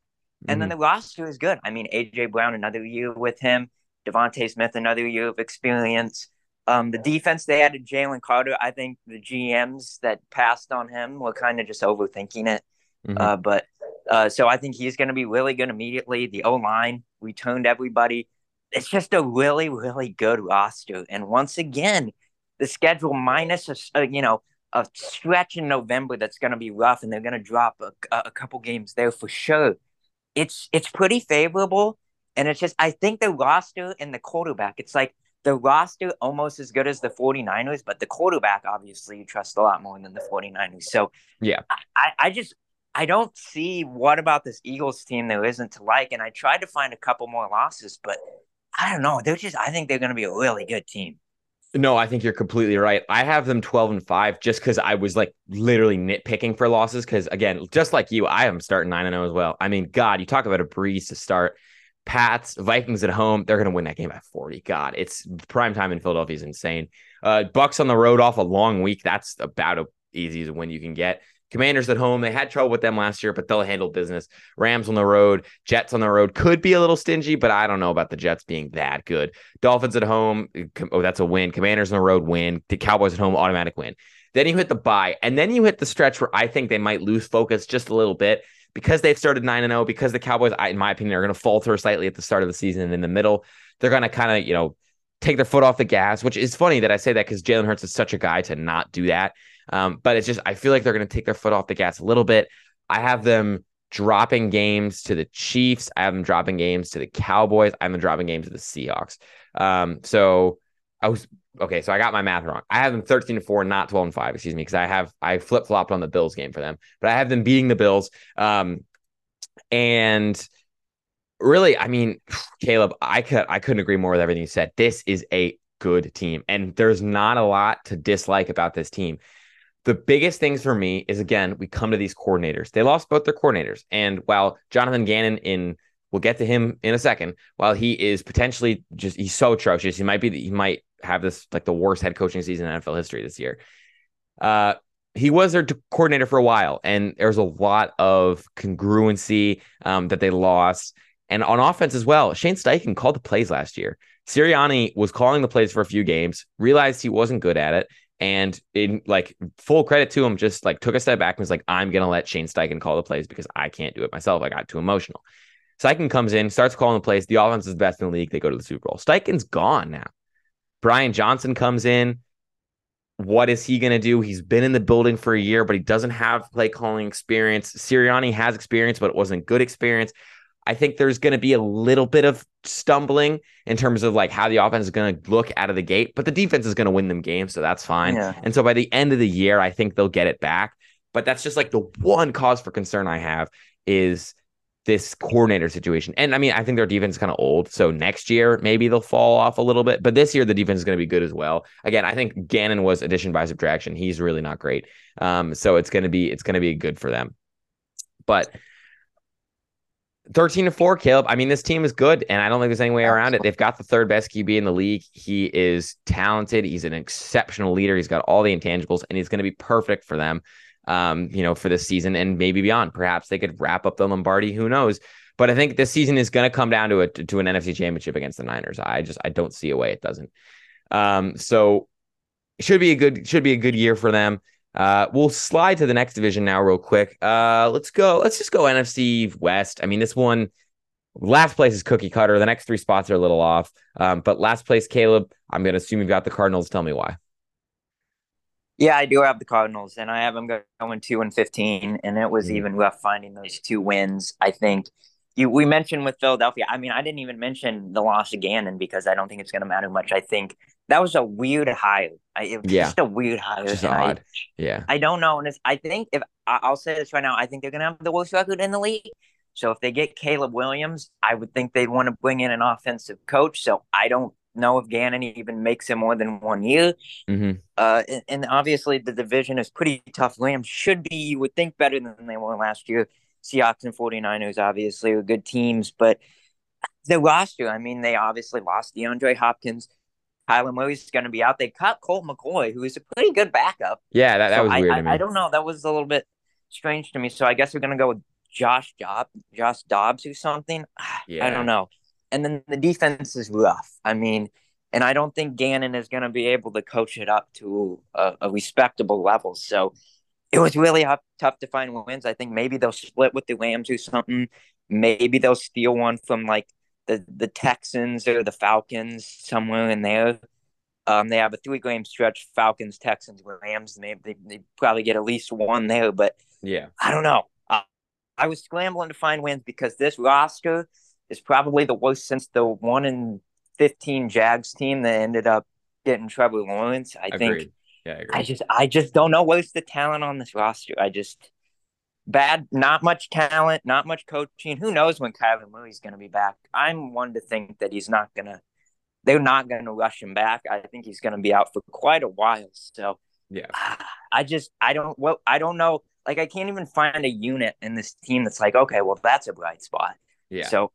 And then the roster is good. I mean, A.J. Brown, another year with him. Devontae Smith, another year of experience. The defense they added, Jalen Carter, I think the GMs that passed on him were kind of just overthinking it. So I think he's going to be really good immediately. The O-line returned everybody. It's just a really, really good roster. And once again, the schedule minus, a stretch in November that's going to be rough, and they're going to drop a couple games there for sure. It's pretty favorable, and it's just, I think the roster and the quarterback, it's like the roster almost as good as the 49ers, but the quarterback, obviously, you trust a lot more than the 49ers. So yeah, I don't see what about this Eagles team there isn't to like, and I tried to find a couple more losses, but I don't know. I think they're going to be a really good team. No, I think you're completely right. I have them 12-5 just because I was like literally nitpicking for losses. Because again, just like you, I am starting 9-0 as well. I mean, God, you talk about a breeze to start. Pats, Vikings at home, they're going to win that game by 40. God, it's prime time in Philadelphia is insane. Bucks on the road off a long week. That's about as easy as a win you can get. Commanders at home, they had trouble with them last year, but they'll handle business. Rams on the road, Jets on the road could be a little stingy, but I don't know about the Jets being that good. Dolphins at home, that's a win. Commanders on the road, win. The Cowboys at home, automatic win. Then you hit the bye, and then you hit the stretch where I think they might lose focus just a little bit because they've started 9-0, because the Cowboys, in my opinion, are going to falter slightly at the start of the season. And in the middle, they're going to kind of, take their foot off the gas, which is funny that I say that because Jalen Hurts is such a guy to not do that. But it's just, I feel like they're going to take their foot off the gas a little bit. I have them dropping games to the Chiefs. I have them dropping games to the Cowboys. I have them dropping games to the Seahawks. So I got my math wrong. I have them 13-4, not 12-5, excuse me, because I flip-flopped on the Bills game for them, but I have them beating the Bills. And really, I mean, Caleb, I couldn't agree more with everything you said. This is a good team, and there's not a lot to dislike about this team. The biggest things for me is, again, we come to these coordinators. They lost both their coordinators. And while Jonathan Gannon, we'll get to him in a second, while he is potentially just, he's so atrocious. He might have this, like, the worst head coaching season in NFL history this year. He was their coordinator for a while, and there was a lot of congruency that they lost. And on offense as well, Shane Steichen called the plays last year. Sirianni was calling the plays for a few games, realized he wasn't good at it, and in like full credit to him, just like took a step back and was like, I'm going to let Shane Steichen call the plays because I can't do it myself. I got too emotional. Steichen comes in, starts calling the plays. The offense is the best in the league. They go to the Super Bowl. Steichen's gone now. Brian Johnson comes in. What is he going to do? He's been in the building for a year, but he doesn't have play calling experience. Sirianni has experience, but it wasn't good experience. I think there's going to be a little bit of stumbling in terms of like how the offense is going to look out of the gate, but the defense is going to win them games, so that's fine. Yeah. And so by the end of the year, I think they'll get it back. But that's just like the one cause for concern I have is this coordinator situation. And I mean, I think their defense is kind of old. So next year, maybe they'll fall off a little bit, but this year the defense is going to be good as well. Again, I think Gannon was addition by subtraction. He's really not great. So it's going to be good for them, but 13-4, Caleb. I mean, this team is good, and I don't think there's any way around it. They've got the third best QB in the league. He is talented. He's an exceptional leader. He's got all the intangibles, and he's going to be perfect for them, for this season and maybe beyond. Perhaps they could wrap up the Lombardi. Who knows? But I think this season is going to come down to an NFC Championship against the Niners. I don't see a way it doesn't. So it should be a good year for them. We'll slide to the next division now real quick. Let's just go NFC West. I mean, this one, last place is cookie cutter. The next three spots are a little off. But last place, Caleb, I'm going to assume you've got the Cardinals. Tell me why. Yeah, I do have the Cardinals, and I have them going 2-15, and it was even rough finding those two wins. I think we mentioned with Philadelphia. I mean, I didn't even mention the loss again, and because I don't think it's going to matter much. I think that was a weird hire. Just a weird hire. Just odd. I don't know. And I think I'll say this right now, I think they're going to have the worst record in the league. So if they get Caleb Williams, I would think they'd want to bring in an offensive coach. So I don't know if Gannon even makes it more than 1 year. Mm-hmm. And obviously the division is pretty tough. Rams should be, you would think, better than they were last year. Seahawks and 49ers obviously are good teams, but the roster, I mean, they obviously lost DeAndre Hopkins. Kyler Murray's going to be out. They cut Colt McCoy, who is a pretty good backup. Yeah, that was weird to me. I don't know. That was a little bit strange to me. So I guess we're going to go with Josh Dobbs or something. Yeah. I don't know. And then the defense is rough. I mean, and I don't think Gannon is going to be able to coach it up to a respectable level. So it was really tough to find wins. I think maybe they'll split with the Rams or something. Maybe they'll steal one from like the Texans or the Falcons somewhere in there. They have a 3-game stretch: Falcons, Texans, Rams. Maybe they probably get at least one there. But yeah, I don't know. I was scrambling to find wins because this roster is probably the worst since the 1-15 Jags team that ended up getting Trevor Lawrence. I think. Yeah, I agree. I just don't know what's the talent on this roster. Not much talent, not much coaching. Who knows when Kyler Murray's going to be back? I'm one to think that they're not going to rush him back. I think he's going to be out for quite a while. So yeah, I don't know. Like, I can't even find a unit in this team that's like, okay, well, that's a bright spot. Yeah. So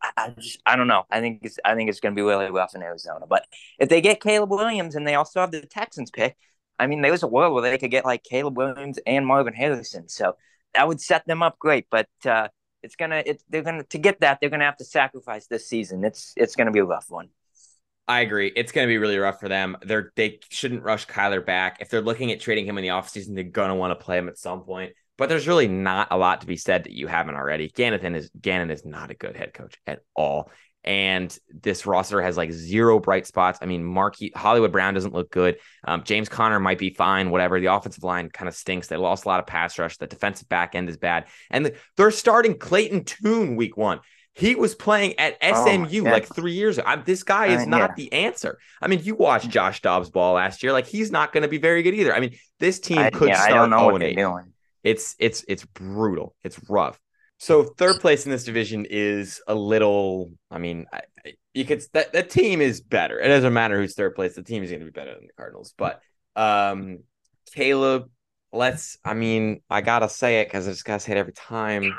I don't know. I think it's going to be really rough in Arizona. But if they get Caleb Williams and they also have the Texans pick, I mean, there was a world where they could get like Caleb Williams and Marvin Harrison. So that would set them up great, but they're gonna have to sacrifice this season. It's gonna be a rough one. I agree. It's gonna be really rough for them. They shouldn't rush Kyler back. If they're looking at trading him in the offseason, they're gonna want to play him at some point. But there's really not a lot to be said that you haven't already. Gannon is not a good head coach at all. And this roster has like zero bright spots. I mean, Hollywood Brown doesn't look good. James Conner might be fine, whatever. The offensive line kind of stinks. They lost a lot of pass rush. The defensive back end is bad. And they're starting Clayton Tune week one. He was playing at SMU like 3 years ago. This guy is not the answer. I mean, you watched Josh Dobbs ball last year. Like, he's not going to be very good either. I mean, this team could start 0-8. I don't know what they're doing. It's brutal. It's rough. So third place in this division is a little, I mean, the team is better. It doesn't matter who's third place. The team is going to be better than the Cardinals. But Caleb, I gotta say it because I just gotta say it every time.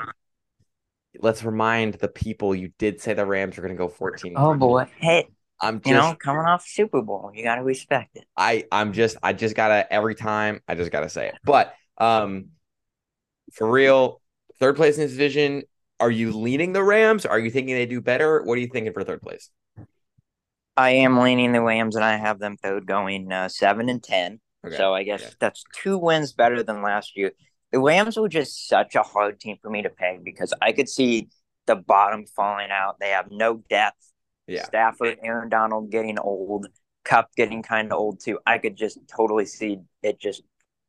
Let's remind the people you did say the Rams are gonna go 14. Oh boy. Hey, coming off Super Bowl, you gotta respect it. I just gotta say it. But for real, third place in this division, are you leaning the Rams? Are you thinking they do better? What are you thinking for third place? I am leaning the Rams, and I have them third going 7-10. Okay. So I guess that's 2 wins better than last year. The Rams were just such a hard team for me to peg because I could see the bottom falling out. They have no depth. Yeah. Stafford, Aaron Donald getting old, Kupp getting kind of old too. I could just totally see it just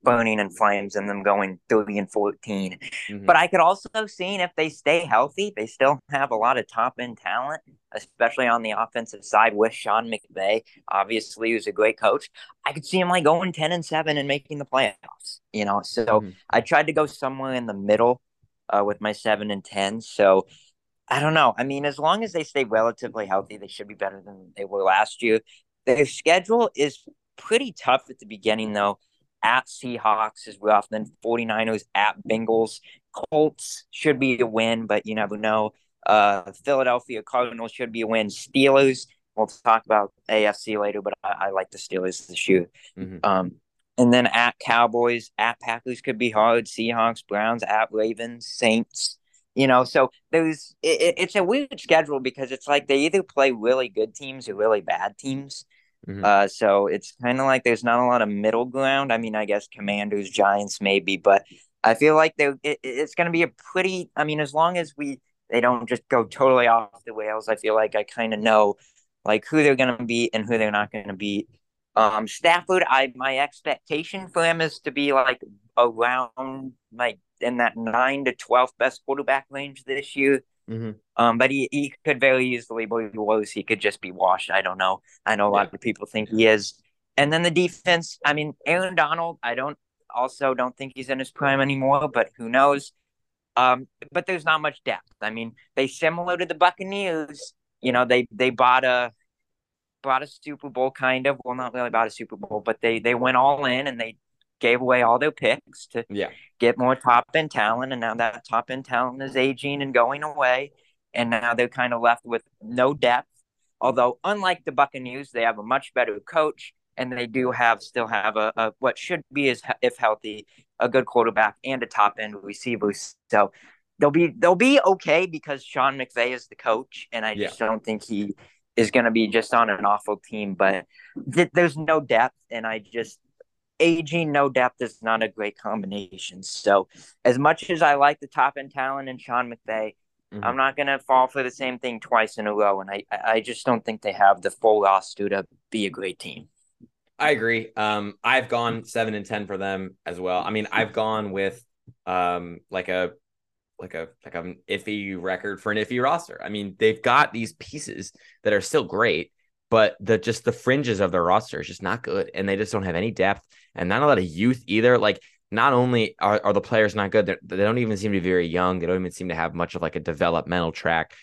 burning in flames and them going 30-14. Mm-hmm. But I could also see if they stay healthy, they still have a lot of top-end talent, especially on the offensive side with Sean McVay, obviously, who's a great coach. I could see him like going 10-7 and making the playoffs, you know. So I tried to go somewhere in the middle with my 7-10. So I don't know. I mean, as long as they stay relatively healthy, they should be better than they were last year. Their schedule is pretty tough at the beginning, though. At Seahawks is rough, then 49ers at Bengals. Colts should be a win, but you never know. Philadelphia Cardinals should be a win. Steelers, we'll talk about AFC later, but I like the Steelers this year. Mm-hmm. And then at Cowboys, at Packers could be hard. Seahawks, Browns, at Ravens, Saints. You know, so it's a weird schedule because it's like they either play really good teams or really bad teams. Mm-hmm. So it's kind of like there's not a lot of middle ground. I mean, I guess Commanders, Giants maybe, but I feel like it's going to be a pretty – I mean, as long as they don't just go totally off the rails, I feel like I kind of know, like, who they're going to beat and who they're not going to beat. Stafford, my expectation for him is to be, like, around, like, in that 9 to 12th best quarterback range this year. Mm-hmm. But he could very easily be worse. He could just be washed. I don't know. I know a lot of people think he is. And then the defense, I mean, Aaron Donald, I don't think he's in his prime anymore, but who knows? But there's not much depth. I mean, they similar to the Buccaneers. You know, they bought a Super Bowl kind of. Well, not really bought a Super Bowl, but they went all in and they gave away all their picks to get more top-end talent, and now that top-end talent is aging and going away, and now they're kind of left with no depth. Although, unlike the Buccaneers, they have a much better coach, and they do still have a what should be, as if healthy, a good quarterback and a top-end receiver. So they'll be okay because Sean McVay is the coach, and I just don't think he is going to be just on an awful team. But there's no depth, and I just – aging, no depth is not a great combination. So as much as I like the top-end talent and Sean McVay, mm-hmm. I'm not going to fall for the same thing twice in a row, and I just don't think they have the full roster to be a great team. I agree. I've gone 7-10 for them as well. I mean, I've gone with like an iffy record for an iffy roster. I mean, they've got these pieces that are still great, but the fringes of their roster is just not good, and they just don't have any depth and not a lot of youth either. Like, not only are the players not good, they don't even seem to be very young. They don't even seem to have much of like a developmental track.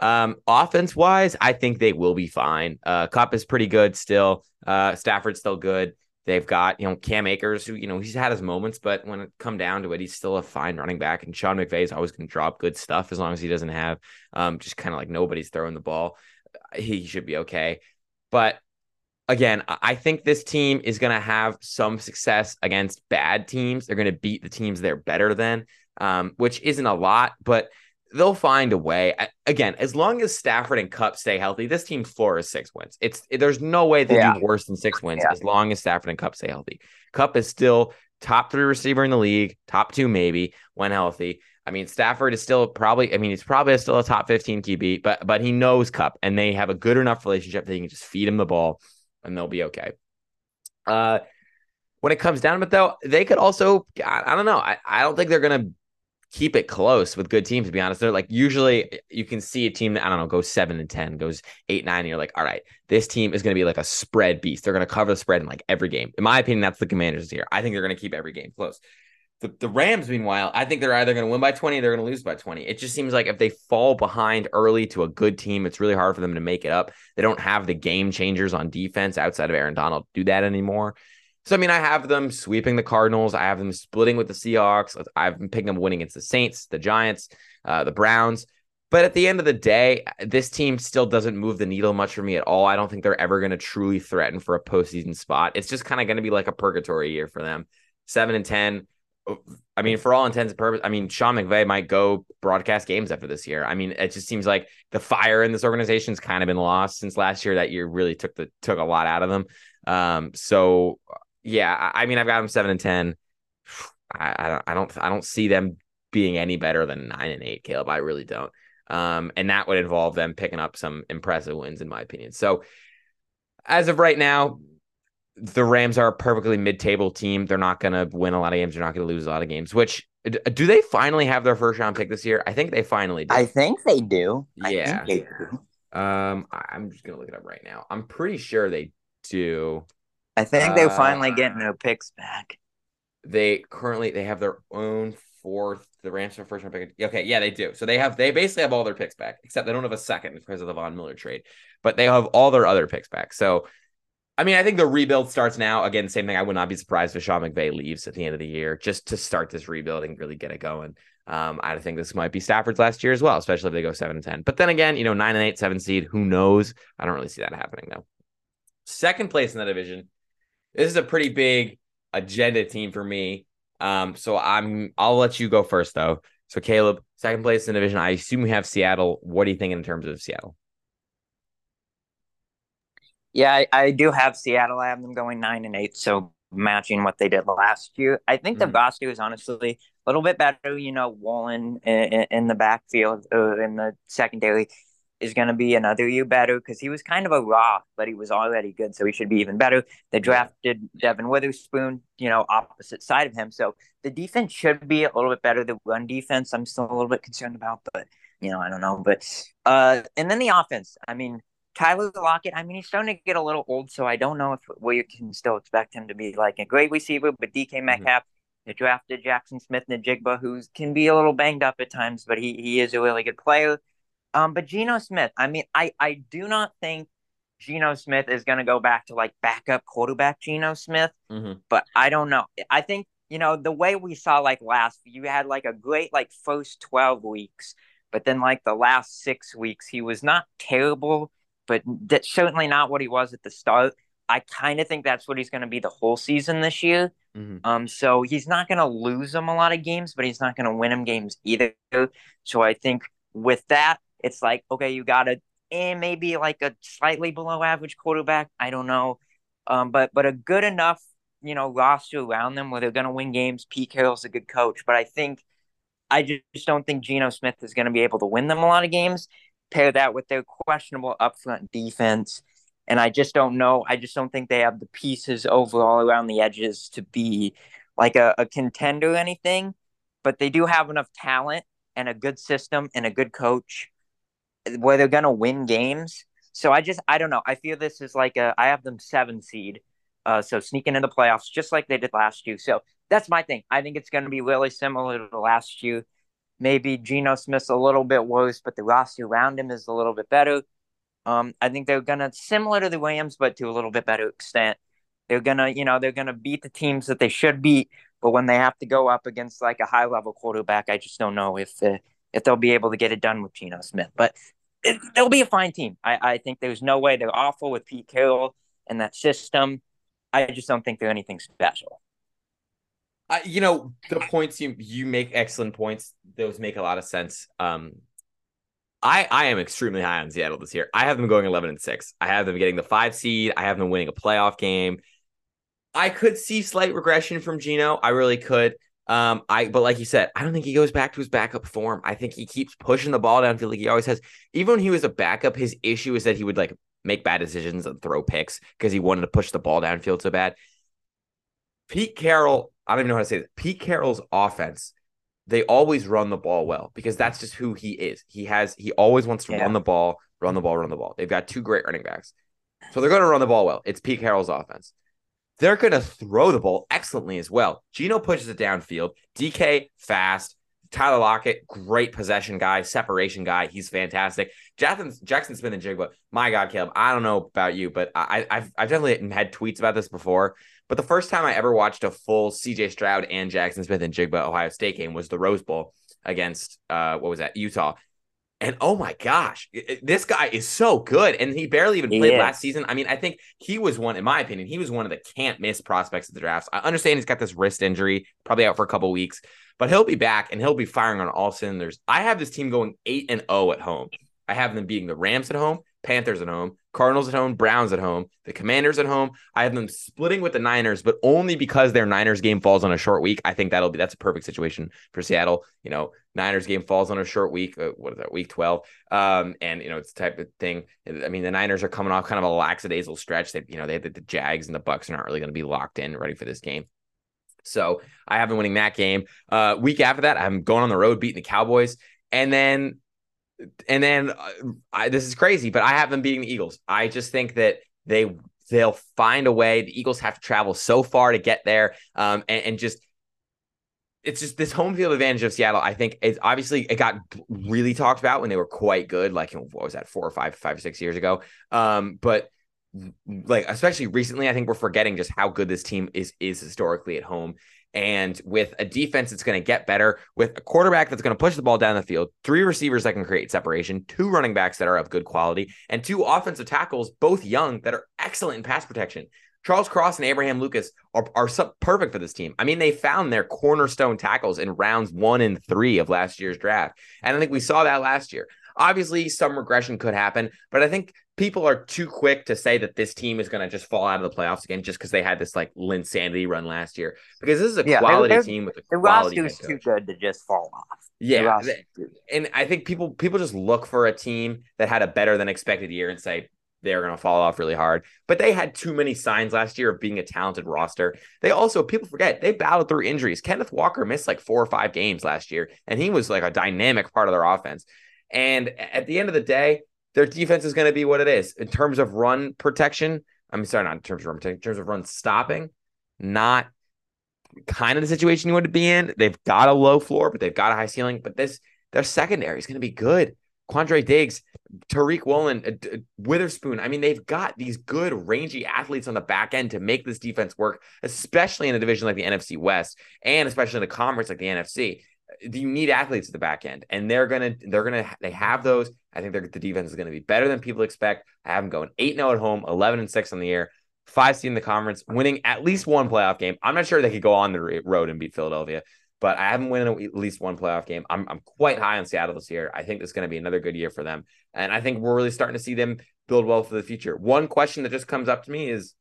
Offense-wise, I think they will be fine. Kupp is pretty good still. Stafford's still good. They've got, Cam Akers, who, he's had his moments, but when it come down to it, he's still a fine running back. And Sean McVay is always going to drop good stuff as long as he doesn't have just kind of like nobody's throwing the ball. He should be okay. But again, I think this team is going to have some success against bad teams. They're going to beat the teams they're better than, which isn't a lot, but they'll find a way. Again, as long as Stafford and Kupp stay healthy, this team's floor is 6 wins. There's no way they do worse than 6 wins as long as Stafford and Kupp stay healthy. Kupp is still top 3 receiver in the league, top 2 maybe when healthy. I mean, Stafford is still he's probably still a top 15 QB, but he knows Kupp, and they have a good enough relationship that he can just feed him the ball and they'll be okay. When it comes down to it, though, they could also, I don't know. I don't think they're going to keep it close with good teams, to be honest. They're like, usually you can see a team that, goes 7-10, goes 8-9, and you're like, all right, this team is going to be like a spread beast. They're going to cover the spread in like every game. In my opinion, that's the Commanders here. I think they're going to keep every game close. The Rams, meanwhile, I think they're either going to win by 20 or they're going to lose by 20. It just seems like if they fall behind early to a good team, it's really hard for them to make it up. They don't have the game changers on defense outside of Aaron Donald to do that anymore. So, I mean, I have them sweeping the Cardinals. I have them splitting with the Seahawks. I've been picking them winning against the Saints, the Giants, the Browns. But at the end of the day, this team still doesn't move the needle much for me at all. I don't think they're ever going to truly threaten for a postseason spot. It's just kind of going to be like a purgatory year for them. 7-10. I mean, for all intents and purposes, I mean, Sean McVay might go broadcast games after this year. I mean, it just seems like the fire in this organization's kind of been lost since last year. That year really took a lot out of them. So yeah, I mean, I've got them 7-10. I don't see them being any better than 9-8, Caleb. I really don't. And that would involve them picking up some impressive wins, in my opinion. So as of right now, the Rams are a perfectly mid-table team. They're not going to win a lot of games. They're not going to lose a lot of games, which do they finally have their first round pick this year? I think they finally do. I think they do. Yeah. I think they do. I'm just going to look it up right now. I'm pretty sure they do. I think they finally get no picks back. They have their own fourth. The Rams are first round pick. Okay. Yeah, they do. So they basically have all their picks back, except they don't have a second because of the Von Miller trade, but they have all their other picks back. So, I mean, I think the rebuild starts now. Again, same thing. I would not be surprised if Sean McVay leaves at the end of the year just to start this rebuild and really get it going. I think this might be Stafford's last year as well, especially if they go 7-10. But then again, 9-8, 7 seed, who knows? I don't really see that happening, though. Second place in the division. This is a pretty big agenda team for me. So I'll let you go first, though. So, Caleb, second place in the division. I assume we have Seattle. What do you think in terms of Seattle? Yeah, I do have Seattle. I have them going 9-8, so matching what they did last year. I think the Vastu is honestly a little bit better. Wallen in the backfield, in the secondary, is going to be another year better because he was kind of a rock, but he was already good, so he should be even better. They drafted Devin Witherspoon, opposite side of him. So the defense should be a little bit better. The run defense I'm still a little bit concerned about, but, I don't know. But and then the offense, I mean, Tyler Lockett, he's starting to get a little old, so I don't know if we can still expect him to be like a great receiver, but DK Metcalf, they drafted Jackson Smith and Njigba, who can be a little banged up at times, but he is a really good player. But Geno Smith, I do not think Geno Smith is going to go back to like backup quarterback Geno Smith, but I don't know. I think, the way we saw like last, you had like a great like first 12 weeks, but then like the last 6 weeks, he was not terrible, but that's certainly not what he was at the start. I kind of think that's what he's going to be the whole season this year. So he's not going to lose them a lot of games, but he's not going to win them games either. So I think with that, it's like, okay, you got maybe like a slightly below average quarterback. I don't know. But a good enough, roster around them where they're going to win games. Pete Carroll's a good coach. But I think I just don't think Geno Smith is going to be able to win them a lot of games. Pair that with their questionable upfront defense, and I just don't know. I just don't think they have the pieces overall around the edges to be like a contender or anything, but they do have enough talent and a good system and a good coach where they're going to win games. So I don't know. I feel this is like I have them 7 seed, so sneaking into the playoffs just like they did last year. So that's my thing. I think it's going to be really similar to last year. Maybe Geno Smith's a little bit worse, but the roster around him is a little bit better. I think they're going to, similar to the Rams, but to a little bit better extent, they're going to, they're going to beat the teams that they should beat. But when they have to go up against like a high-level quarterback, I just don't know if they'll be able to get it done with Geno Smith. But they'll be a fine team. I think there's no way they're awful with Pete Carroll and that system. I just don't think they're anything special. The points you make, excellent points. Those make a lot of sense. I am extremely high on Seattle this year. I have them going 11-6. I have them getting the 5 seed. I have them winning a playoff game. I could see slight regression from Geno. I really could. But like you said, I don't think he goes back to his backup form. I think he keeps pushing the ball downfield like he always has. Even when he was a backup, his issue is that he would like make bad decisions and throw picks because he wanted to push the ball downfield so bad. Pete Carroll, I don't even know how to say this. Pete Carroll's offense, they always run the ball well because that's just who he is. He always wants to run the ball. They've got two great running backs. So they're going to run the ball well. It's Pete Carroll's offense. They're going to throw the ball excellently as well. Geno pushes it downfield. DK fast. Tyler Lockett, great possession guy, separation guy. He's fantastic. Jackson Smith and Jigba. My God, Caleb, I don't know about you, but I've definitely had tweets about this before. But the first time I ever watched a full C.J. Stroud and Jackson Smith and Jigba Ohio State game was the Rose Bowl against, Utah. And oh my gosh, this guy is so good. And he barely even played last season. I mean, I think he was one, in my opinion, he was one of the can't miss prospects of the drafts. I understand he's got this wrist injury, probably out for a couple of weeks, but he'll be back and he'll be firing on all cylinders. I have this team going 8-0 at home. I have them beating the Rams at home, Panthers at home, Cardinals at home, Browns at home, the Commanders at home. I have them splitting with the Niners, but only because their Niners game falls on a short week. I think that's a perfect situation for Seattle. You know, Niners game falls on a short week. What is that? Week 12. And you know, it's the type of thing. I mean, the Niners are coming off kind of a lackadaisical stretch. They had the Jags and the Bucks are not really going to be locked in, ready for this game. So I have them winning that game. Week after that, I'm going on the road beating the Cowboys, and then this is crazy, but I have them beating the Eagles. I just think that they'll find a way. The Eagles have to travel so far to get there, it's just this home field advantage of Seattle. I think it's obviously it got really talked about when they were quite good, like what was that, 4 or 5 or 6 years ago. But like especially recently, I think we're forgetting just how good this team is historically at home. And with a defense that's going to get better, with a quarterback that's going to push the ball down the field, 3 receivers that can create separation, 2 running backs that are of good quality, and 2 offensive tackles, both young, that are excellent in pass protection. Charles Cross and Abraham Lucas are perfect for this team. I mean, they found their cornerstone tackles in rounds 1 and 3 of last year's draft. And I think we saw that last year. Obviously, some regression could happen, but I think people are too quick to say that this team is going to just fall out of the playoffs again just because they had this like Lynn Sandy run last year. Because this is a quality team with a quality coach. The roster is too good to just fall off. Yeah, and I think people just look for a team that had a better than expected year and say they're going to fall off really hard. But they had too many signs last year of being a talented roster. They also, people forget, they battled through injuries. Kenneth Walker missed like 4 or 5 games last year, and he was like a dynamic part of their offense. And at the end of the day, their defense is going to be what it is in terms of run protection. I'm sorry, not in terms of run protection, in terms of run stopping, not kind of the situation you want to be in. They've got a low floor, but they've got a high ceiling. But their secondary is going to be good. Quandre Diggs, Tariq Woolen, Witherspoon. I mean, they've got these good rangy athletes on the back end to make this defense work, especially in a division like the NFC West and especially in a conference like the NFC. You need athletes at the back end, and they have those. I think the defense is going to be better than people expect. I have them going 8-0 at home, 11-6 on the year, 5 seed in the conference, winning at least 1 playoff game. I'm not sure they could go on the road and beat Philadelphia, but I have them winning at least 1 playoff game. I'm quite high on Seattle this year. I think it's going to be another good year for them, and I think we're really starting to see them build well for the future. One question that just comes up to me is,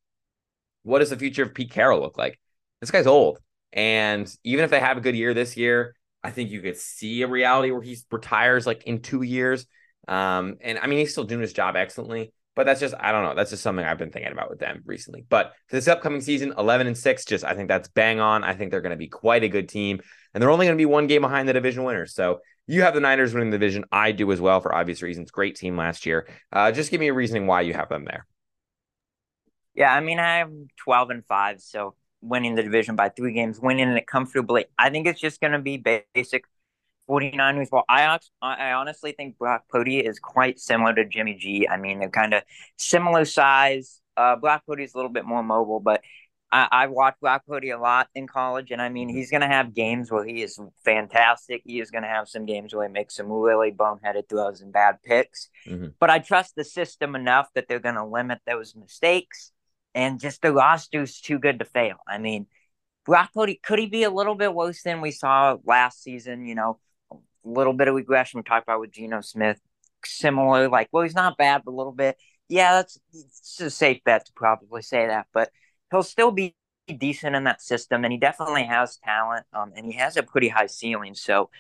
what does the future of Pete Carroll look like? This guy's old, and even if they have a good year this year, I think you could see a reality where he retires like in 2 years. And I mean, he's still doing his job excellently, but that's just, I don't know. That's just something I've been thinking about with them recently. But for this upcoming season, 11-6, just, I think that's bang on. I think they're going to be quite a good team, and they're only going to be 1 game behind the division winners. So you have the Niners winning the division. I do as well, for obvious reasons. Great team last year. Just give me a reasoning why you have them there. Yeah. I mean, I'm 12-5. So winning the division by 3 games, winning it comfortably. I think it's just going to be basic 49ers. Well, I honestly think Brock Purdy is quite similar to Jimmy G. I mean, they're kind of similar size. Brock Purdy is a little bit more mobile, but I watched Brock Purdy a lot in college, and I mean, he's going to have games where he is fantastic. He is going to have some games where he makes some really boneheaded throws and bad picks. Mm-hmm. But I trust the system enough that they're going to limit those mistakes. And just the roster's too good to fail. I mean, Brock Purdy, could he be a little bit worse than we saw last season? You know, a little bit of regression we talked about with Geno Smith. Similar, like, well, he's not bad, but a little bit. Yeah, it's a safe bet to probably say that. But he'll still be decent in that system, and he definitely has talent, and he has a pretty high ceiling. So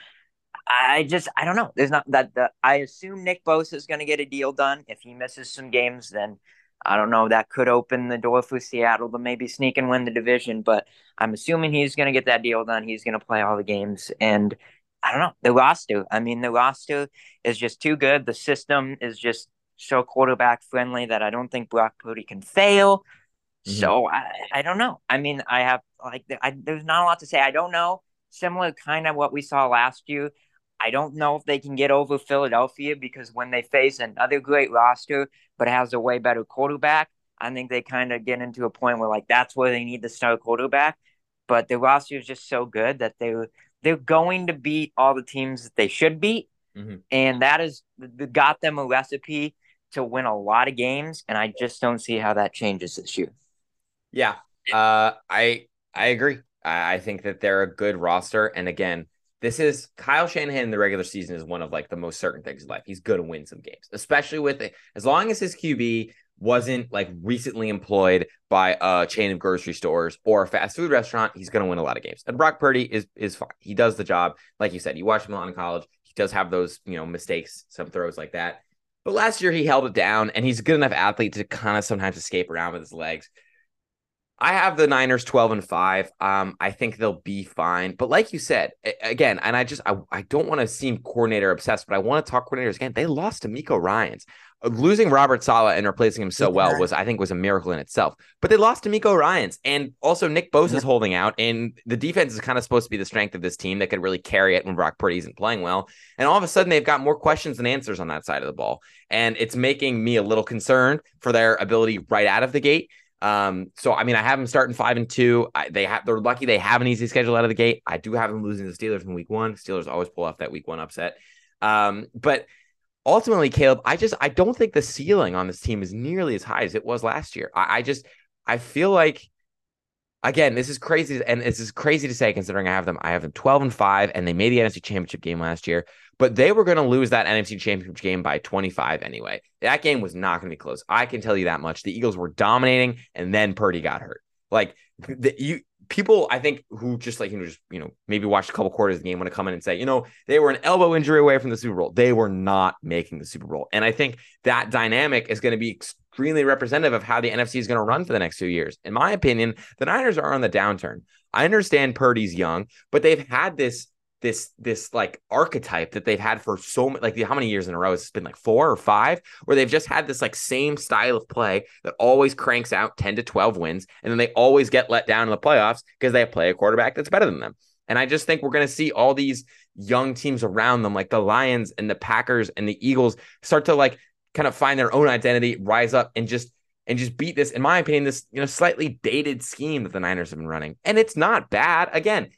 I don't know. There's not that. I assume Nick Bosa is going to get a deal done. If he misses some games, then I don't know. That could open the door for Seattle to maybe sneak and win the division, but I'm assuming he's going to get that deal done. He's going to play all the games, and I don't know. The roster is just too good. The system is just so quarterback-friendly that I don't think Brock Purdy can fail. Mm-hmm. So I don't know. I mean, there's not a lot to say. I don't know. similar kind of what we saw last year. I don't know if they can get over Philadelphia, because when they face another great roster but has a way better quarterback, I think they kind of get into a point where, like, that's where they need the star quarterback. But the roster is just so good that they're going to beat all the teams that they should beat. Mm-hmm. And that is got them a recipe to win a lot of games. And I just don't see how that changes this year. Yeah, I agree. I think that they're a good roster. And again, this is Kyle Shanahan in the regular season is one of like the most certain things in life. He's going to win some games, especially with it. As long as his QB wasn't like recently employed by a chain of grocery stores or a fast food restaurant, he's going to win a lot of games. And Brock Purdy is fine. He does the job. Like you said, you watch him on in college. He does have those, you know, mistakes, some throws like that. But last year he held it down, and he's a good enough athlete to kind of sometimes escape around with his legs. I have the Niners 12-5. I think they'll be fine. But like you said, again, and I don't want to seem coordinator obsessed, but I want to talk coordinators again. They lost to Miko Ryans. Losing Robert Saleh and replacing him so well was a miracle in itself. But they lost to Miko Ryans, and also Nick Bosa is holding out, and the defense is kind of supposed to be the strength of this team that could really carry it when Brock Purdy isn't playing well. And all of a sudden, they've got more questions than answers on that side of the ball, and it's making me a little concerned for their ability right out of the gate. So, I mean, I have them starting 5-2. They're lucky they have an easy schedule out of the gate. I do have them losing the Steelers in week 1. Steelers always pull off that week 1 upset. But ultimately, Caleb, I don't think the ceiling on this team is nearly as high as it was last year. I feel like, again, this is crazy. And this is crazy to say, considering I have them 12-5, and they made the NFC Championship game last year, but they were going to lose that NFC Championship game by 25 anyway. That game was not going to be close. I can tell you that much. The Eagles were dominating, and then Purdy got hurt. Like, people, I think, who just like, maybe watched a couple quarters of the game want to come in and say, they were an elbow injury away from the Super Bowl. They were not making the Super Bowl. And I think that dynamic is going to be extremely representative of how the NFC is going to run for the next 2 years. In my opinion, the Niners are on the downturn. I understand Purdy's young, but they've had this like archetype that they've had for so many, like, how many years in a row has it been, like 4 or 5, where they've just had this like same style of play that always cranks out 10 to 12 wins. And then they always get let down in the playoffs because they play a quarterback that's better than them. And I just think we're going to see all these young teams around them, like the Lions and the Packers and the Eagles, start to like kind of find their own identity, rise up, and just beat this, in my opinion, this, slightly dated scheme that the Niners have been running. And it's not bad. Again,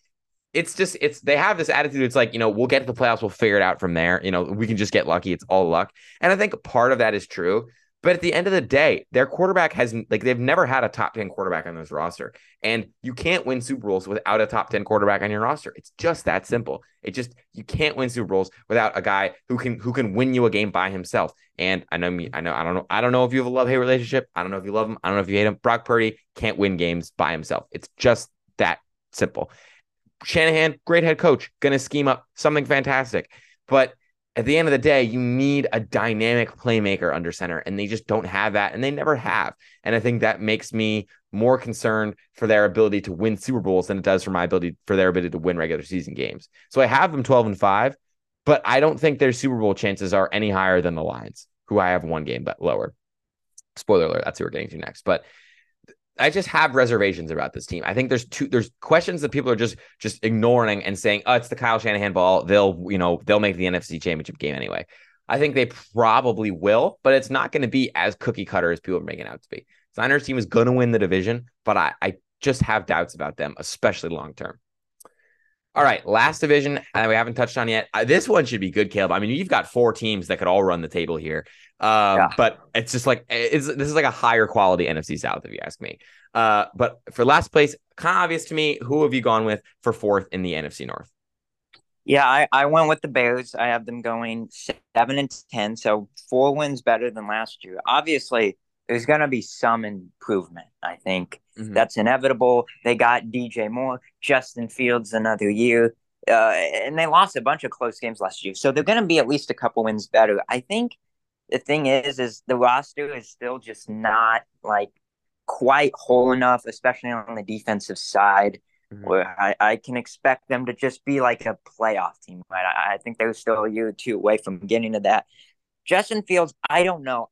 It's they have this attitude. It's like, we'll get to the playoffs. We'll figure it out from there. We can just get lucky. It's all luck. And I think part of that is true. But at the end of the day, their quarterback they've never had a top 10 quarterback on this roster. And you can't win Super Bowls without a top 10 quarterback on your roster. It's just that simple. You can't win Super Bowls without a guy who can win you a game by himself. And I don't know if you have a love-hate relationship. I don't know if you love him. I don't know if you hate him. Brock Purdy can't win games by himself. It's just that simple. Shanahan, great head coach, going to scheme up something fantastic. But at the end of the day, you need a dynamic playmaker under center, and they just don't have that, and they never have. And I think that makes me more concerned for their ability to win Super Bowls than it does for my ability for their ability to win regular season games. So I have them 12-5, but I don't think their Super Bowl chances are any higher than the Lions, who I have one game but lower. Spoiler alert, that's who we're getting to next. But I just have reservations about this team. I think there's questions that people are just ignoring and saying, oh, it's the Kyle Shanahan ball. They'll make the NFC Championship game anyway. I think they probably will, but it's not going to be as cookie cutter as people are making it out to be. The Niners team is going to win the division, but I just have doubts about them, especially long-term. All right, last division that we haven't touched on yet. This one should be good, Caleb. I mean, you've got 4 teams that could all run the table here. But it's just like, this is like a higher quality NFC South, if you ask me. But for last place, kind of obvious to me, who have you gone with for 4th in the NFC North? Yeah, I went with the Bears. I have them going 7-10, so 4 wins better than last year. Obviously, there's going to be some improvement, I think. Mm-hmm. That's inevitable. They got DJ Moore, Justin Fields another year, and they lost a bunch of close games last year. So they're going to be at least a couple wins better. I think the thing is the roster is still just not like quite whole enough, especially on the defensive side, mm-hmm. where I can expect them to just be like a playoff team. Right? I think they're still a year or 2 away from getting to that. Justin Fields, I don't know.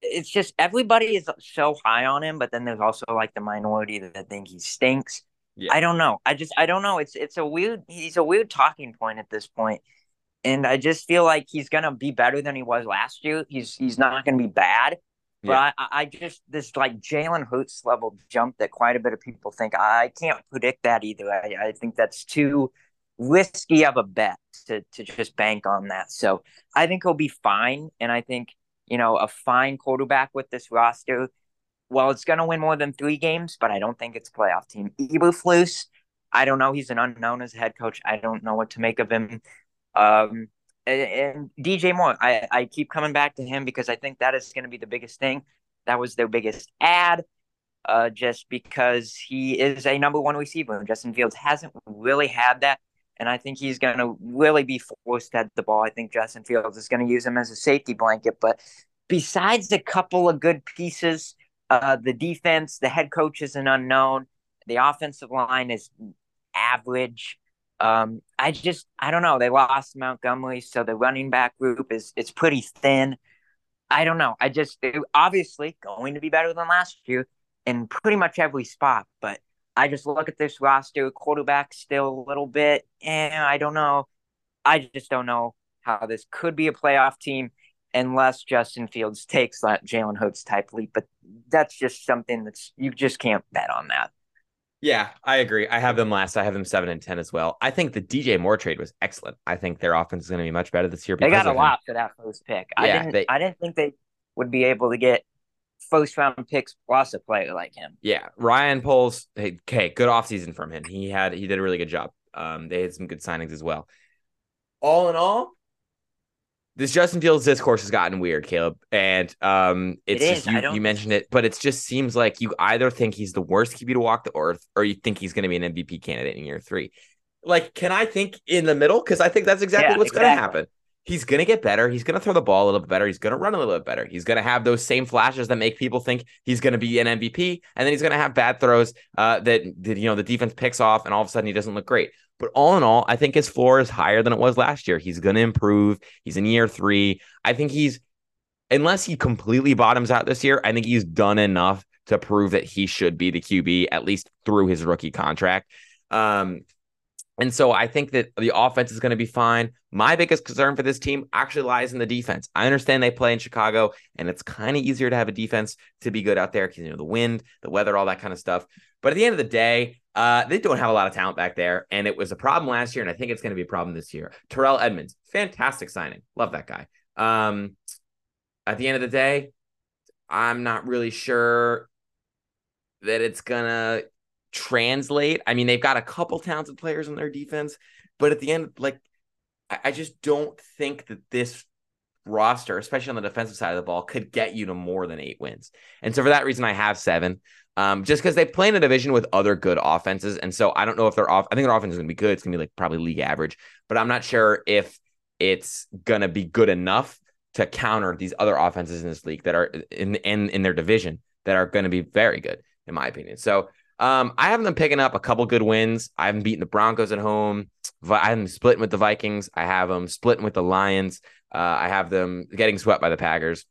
It's just everybody is so high on him, but then there's also like the minority that think he stinks. Yeah. I don't know. I don't know. It's a weird, he's a weird talking point at this point. And I just feel like he's going to be better than he was last year. He's not going to be bad. But yeah. I just, this like Jalen Hurts level jump that quite a bit of people think, I can't predict that either. I think that's too risky of a bet to just bank on that. So I think he'll be fine. And I think, you know, a fine quarterback with this roster, well, it's going to win more than 3 games, but I don't think it's a playoff team. Eberflus, I don't know. He's an unknown as a head coach. I don't know what to make of him. And DJ Moore, I keep coming back to him because I think that is going to be the biggest thing. That was their biggest ad, just because he is a number 1 receiver. And Justin Fields hasn't really had that, and I think he's going to really be forced at the ball. I think Justin Fields is going to use him as a safety blanket. But besides a couple of good pieces, the defense, the head coach is an unknown. The offensive line is average. I don't know. They lost Montgomery, so the running back group it's pretty thin. I don't know. They're obviously going to be better than last year in pretty much every spot, but I just look at this roster, quarterback still a little bit, and I don't know. I just don't know how this could be a playoff team unless Justin Fields takes that Jalen Hurts type leap, but that's just something you just can't bet on that. Yeah, I agree. I have them last. I have them 7-10 as well. I think the DJ Moore trade was excellent. I think their offense is going to be much better this year. They got a lot for that first pick. Yeah, I didn't think they would be able to get first round picks plus a player like him. Yeah, Ryan Poles. Hey, good offseason from him. He did a really good job. They had some good signings as well. All in all, this Justin Fields discourse has gotten weird, Caleb, and it's just, you mentioned it, but it just seems like you either think he's the worst QB to walk the earth, or you think he's going to be an MVP candidate in year 3. Like, can I think in the middle? Because I think that's exactly what's going to happen. He's going to get better. He's going to throw the ball a little bit better. He's going to run a little bit better. He's going to have those same flashes that make people think he's going to be an MVP, and then he's going to have bad throws that you know the defense picks off, and all of a sudden he doesn't look great. But all in all, I think his floor is higher than it was last year. He's going to improve. He's in year 3. I think unless he completely bottoms out this year, I think he's done enough to prove that he should be the QB, at least through his rookie contract. And so I think that the offense is going to be fine. My biggest concern for this team actually lies in the defense. I understand they play in Chicago, and it's kind of easier to have a defense to be good out there because, you know, the wind, the weather, all that kind of stuff. But at the end of the day, they don't have a lot of talent back there, and it was a problem last year, and I think it's going to be a problem this year. Terrell Edmunds, fantastic signing. Love that guy. At the end of the day, I'm not really sure that it's going to translate. I mean, they've got a couple talented players on their defense, but at the end, like, I just don't think that this roster, especially on the defensive side of the ball, could get you to more than 8 wins. And so for that reason, I have 7. Just because they play in a division with other good offenses. And so I don't know if they're off. I think their offense is going to be good. It's going to be like probably league average, but I'm not sure if it's going to be good enough to counter these other offenses in this league that are in their division that are going to be very good, in my opinion. So I haven't been picking up a couple good wins. I haven't beaten the Broncos at home. I haven't splitting with the Vikings. I have them splitting with the Lions. I have them getting swept by the Packers.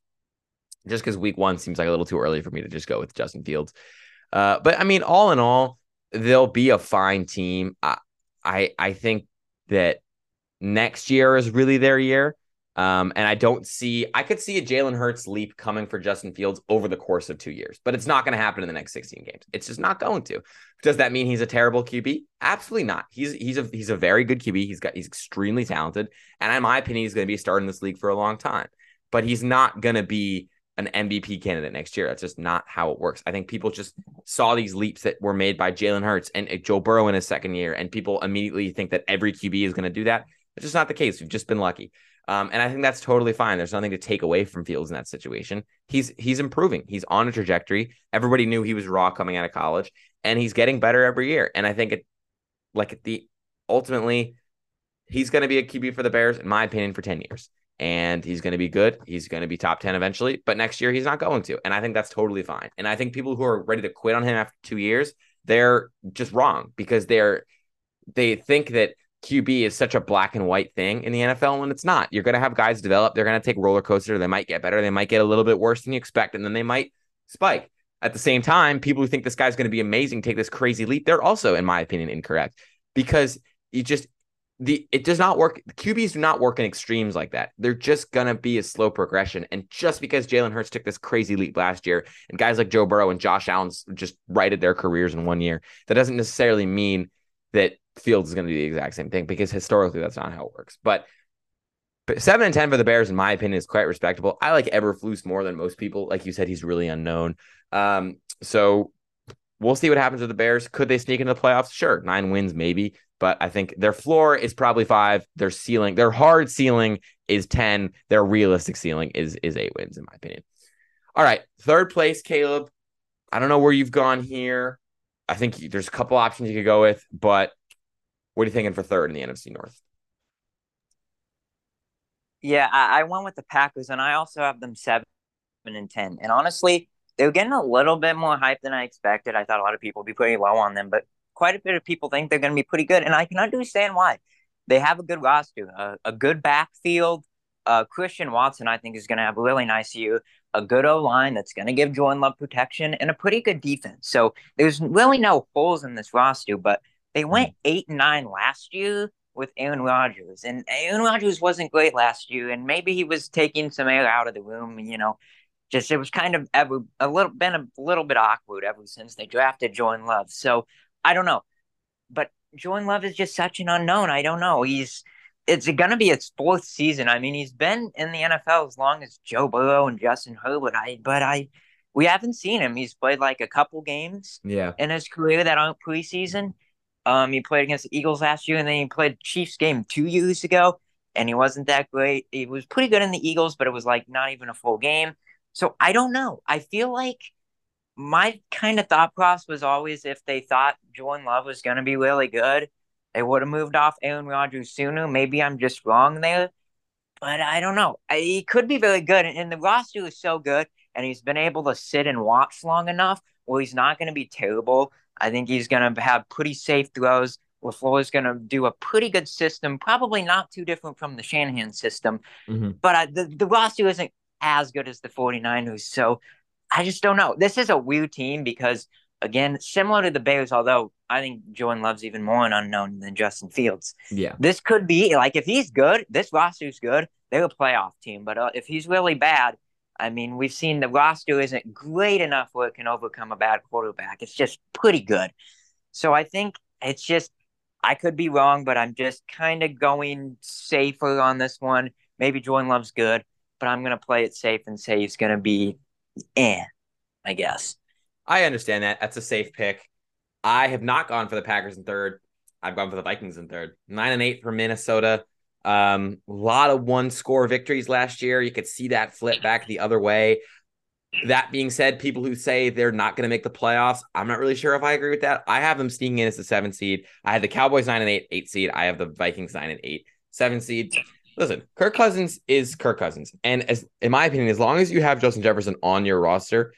Just because week 1 seems like a little too early for me to just go with Justin Fields. But I mean, all in all, they'll be a fine team. I think that next year is really their year. And I could see a Jalen Hurts leap coming for Justin Fields over the course of 2 years, but it's not going to happen in the next 16 games. It's just not going to. Does that mean he's a terrible QB? Absolutely not. He's a very good QB. He's extremely talented. And in my opinion, he's going to be a star in this league for a long time, but he's not going to be an MVP candidate next year. That's just not how it works. I think people just saw these leaps that were made by Jalen Hurts and Joe Burrow in his second year, and people immediately think that every QB is going to do that. It's just not the case. We've just been lucky. And I think that's totally fine. There's nothing to take away from Fields in that situation. He's improving. He's on a trajectory. Everybody knew he was raw coming out of college, and he's getting better every year. And I think ultimately he's going to be a QB for the Bears, in my opinion, for 10 years. And he's going to be good. He's going to be top 10 eventually, but next year he's not going to. And I think that's totally fine. And I think people who are ready to quit on him after 2 years, they're just wrong, because they think that QB is such a black and white thing in the NFL when it's not. You're going to have guys develop. They're going to take roller coaster. They might get better. They might get a little bit worse than you expect, and then they might spike. At the same time, people who think this guy's going to be amazing, take this crazy leap, they're also, in my opinion, incorrect, because you just it does not work. The QBs do not work in extremes like that. They're just going to be a slow progression. And just because Jalen Hurts took this crazy leap last year and guys like Joe Burrow and Josh Allen just righted their careers in 1 year, that doesn't necessarily mean that Fields is going to do the exact same thing, because historically that's not how it works. But 7-10 for the Bears, in my opinion, is quite respectable. I like Eberflus more than most people. Like you said, he's really unknown. So we'll see what happens with the Bears. Could they sneak into the playoffs? Sure. 9 wins, maybe. But I think their floor is probably 5. Their ceiling, their hard ceiling is 10. Their realistic ceiling is 8 wins, in my opinion. All right. Third place, Caleb. I don't know where you've gone here. I think there's a couple options you could go with, but what are you thinking for third in the NFC North? Yeah, I went with the Packers, and I also have them 7-10. And honestly, they were getting a little bit more hype than I expected. I thought a lot of people would be pretty low on them, but quite a bit of people think they're going to be pretty good, and I can understand why. They have a good roster, a good backfield. Christian Watson, I think, is going to have a really nice year, a good O-line that's going to give Jordan Love protection, and a pretty good defense. So there's really no holes in this roster, but they went 8-9 last year with Aaron Rodgers, and Aaron Rodgers wasn't great last year, and maybe he was taking some air out of the room, you know. Just it was kind of a little bit awkward ever since they drafted Jordan Love. So I don't know, but Jordan Love is just such an unknown. I don't know. It's going to be his 4th season. I mean, he's been in the NFL as long as Joe Burrow and Justin Herbert. We haven't seen him. He's played like a couple games in his career that aren't preseason. He played against the Eagles last year, and then he played Chiefs game 2 years ago, and he wasn't that great. He was pretty good in the Eagles, but it was like not even a full game. So I don't know. I feel like my kind of thought process was always, if they thought Jordan Love was going to be really good, they would have moved off Aaron Rodgers sooner. Maybe I'm just wrong there, but I don't know. He could be very good, and the roster is so good, and he's been able to sit and watch long enough where he's not going to be terrible. I think he's going to have pretty safe throws. LaFleur is going to do a pretty good system, probably not too different from the Shanahan system, but the roster isn't as good as the 49ers. So I just don't know. This is a weird team because, again, similar to the Bears, although I think Jordan Love's even more an unknown than Justin Fields. Yeah. This could be, like, if he's good, this roster's good, they're a playoff team. But if he's really bad, I mean, we've seen the roster isn't great enough where it can overcome a bad quarterback. It's just pretty good. So I think it's just, I could be wrong, but I'm just kind of going safer on this one. Maybe Jordan Love's good, but I'm going to play it safe and say he's going to be I guess. I understand that. That's a safe pick. I have not gone for the Packers in third. I've gone for the Vikings in third. 9-8 for Minnesota. A lot of one-score victories last year. You could see that flip back the other way. That being said, people who say they're not going to make the playoffs, I'm not really sure if I agree with that. I have them sneaking in as the 7th seed. I had the Cowboys 9-8, 8th seed. I have the Vikings 9-8, 7th seed. Listen, Kirk Cousins is Kirk Cousins. And as in my opinion, as long as you have Justin Jefferson on your roster,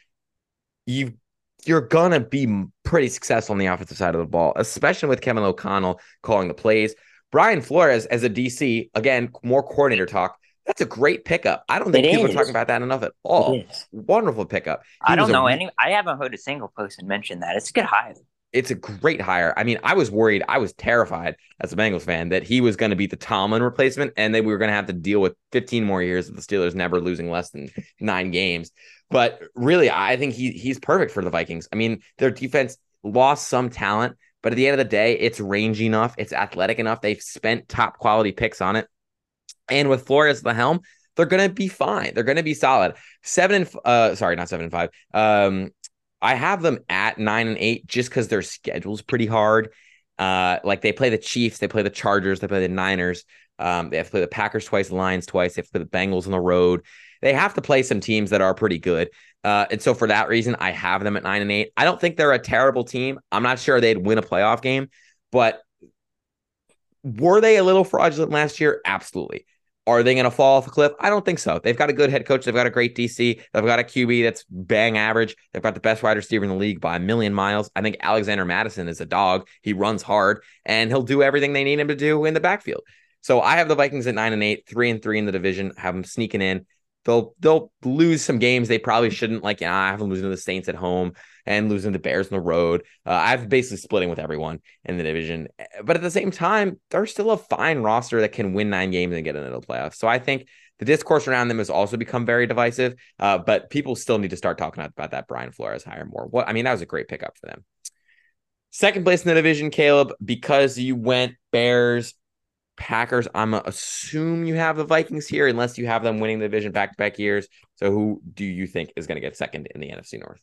you're going to be pretty successful on the offensive side of the ball, especially with Kevin O'Connell calling the plays. Brian Flores as a DC, again, more coordinator talk. That's a great pickup. I don't think people are talking about that enough at all. Wonderful pickup. I don't know any. I haven't heard a single person mention that. It's a good hire. It's a great hire. I mean, I was worried. I was terrified as a Bengals fan that he was going to be the Tomlin replacement and that we were going to have to deal with 15 more years of the Steelers never losing less than 9 games. But really, I think he's perfect for the Vikings. I mean, their defense lost some talent, but at the end of the day, it's rangy enough. It's athletic enough. They've spent top quality picks on it. And with Flores at the helm, they're going to be fine. They're going to be solid. 7 and 5. I have them at 9-8 just because their schedule's pretty hard. Like they play the Chiefs, they play the Chargers, they play the Niners. They have to play the Packers twice, the Lions twice. They have to play the Bengals on the road. They have to play some teams that are pretty good. And so for that reason, I have them at 9-8. I don't think they're a terrible team. I'm not sure they'd win a playoff game, but were they a little fraudulent last year? Absolutely. Are they going to fall off a cliff? I don't think so. They've got a good head coach. They've got a great DC. They've got a QB that's bang average. They've got the best wide receiver in the league by a million miles. I think Alexander Madison is a dog. He runs hard, and he'll do everything they need him to do in the backfield. So I have the Vikings at 9-8, 3-3 in the division. Have them sneaking in. They'll lose some games they probably shouldn't. Like, I have them losing to the Saints at home and losing to the Bears on the road. I've basically splitting with everyone in the division. But at the same time, they're still a fine roster that can win 9 games and get into the playoffs. So I think the discourse around them has also become very divisive. But people still need to start talking about that Brian Flores hire more. That was a great pickup for them. Second place in the division, Caleb, because you went Bears, Packers. I'm going to assume you have the Vikings here, unless you have them winning the division back-to-back years. So who do you think is going to get second in the NFC North?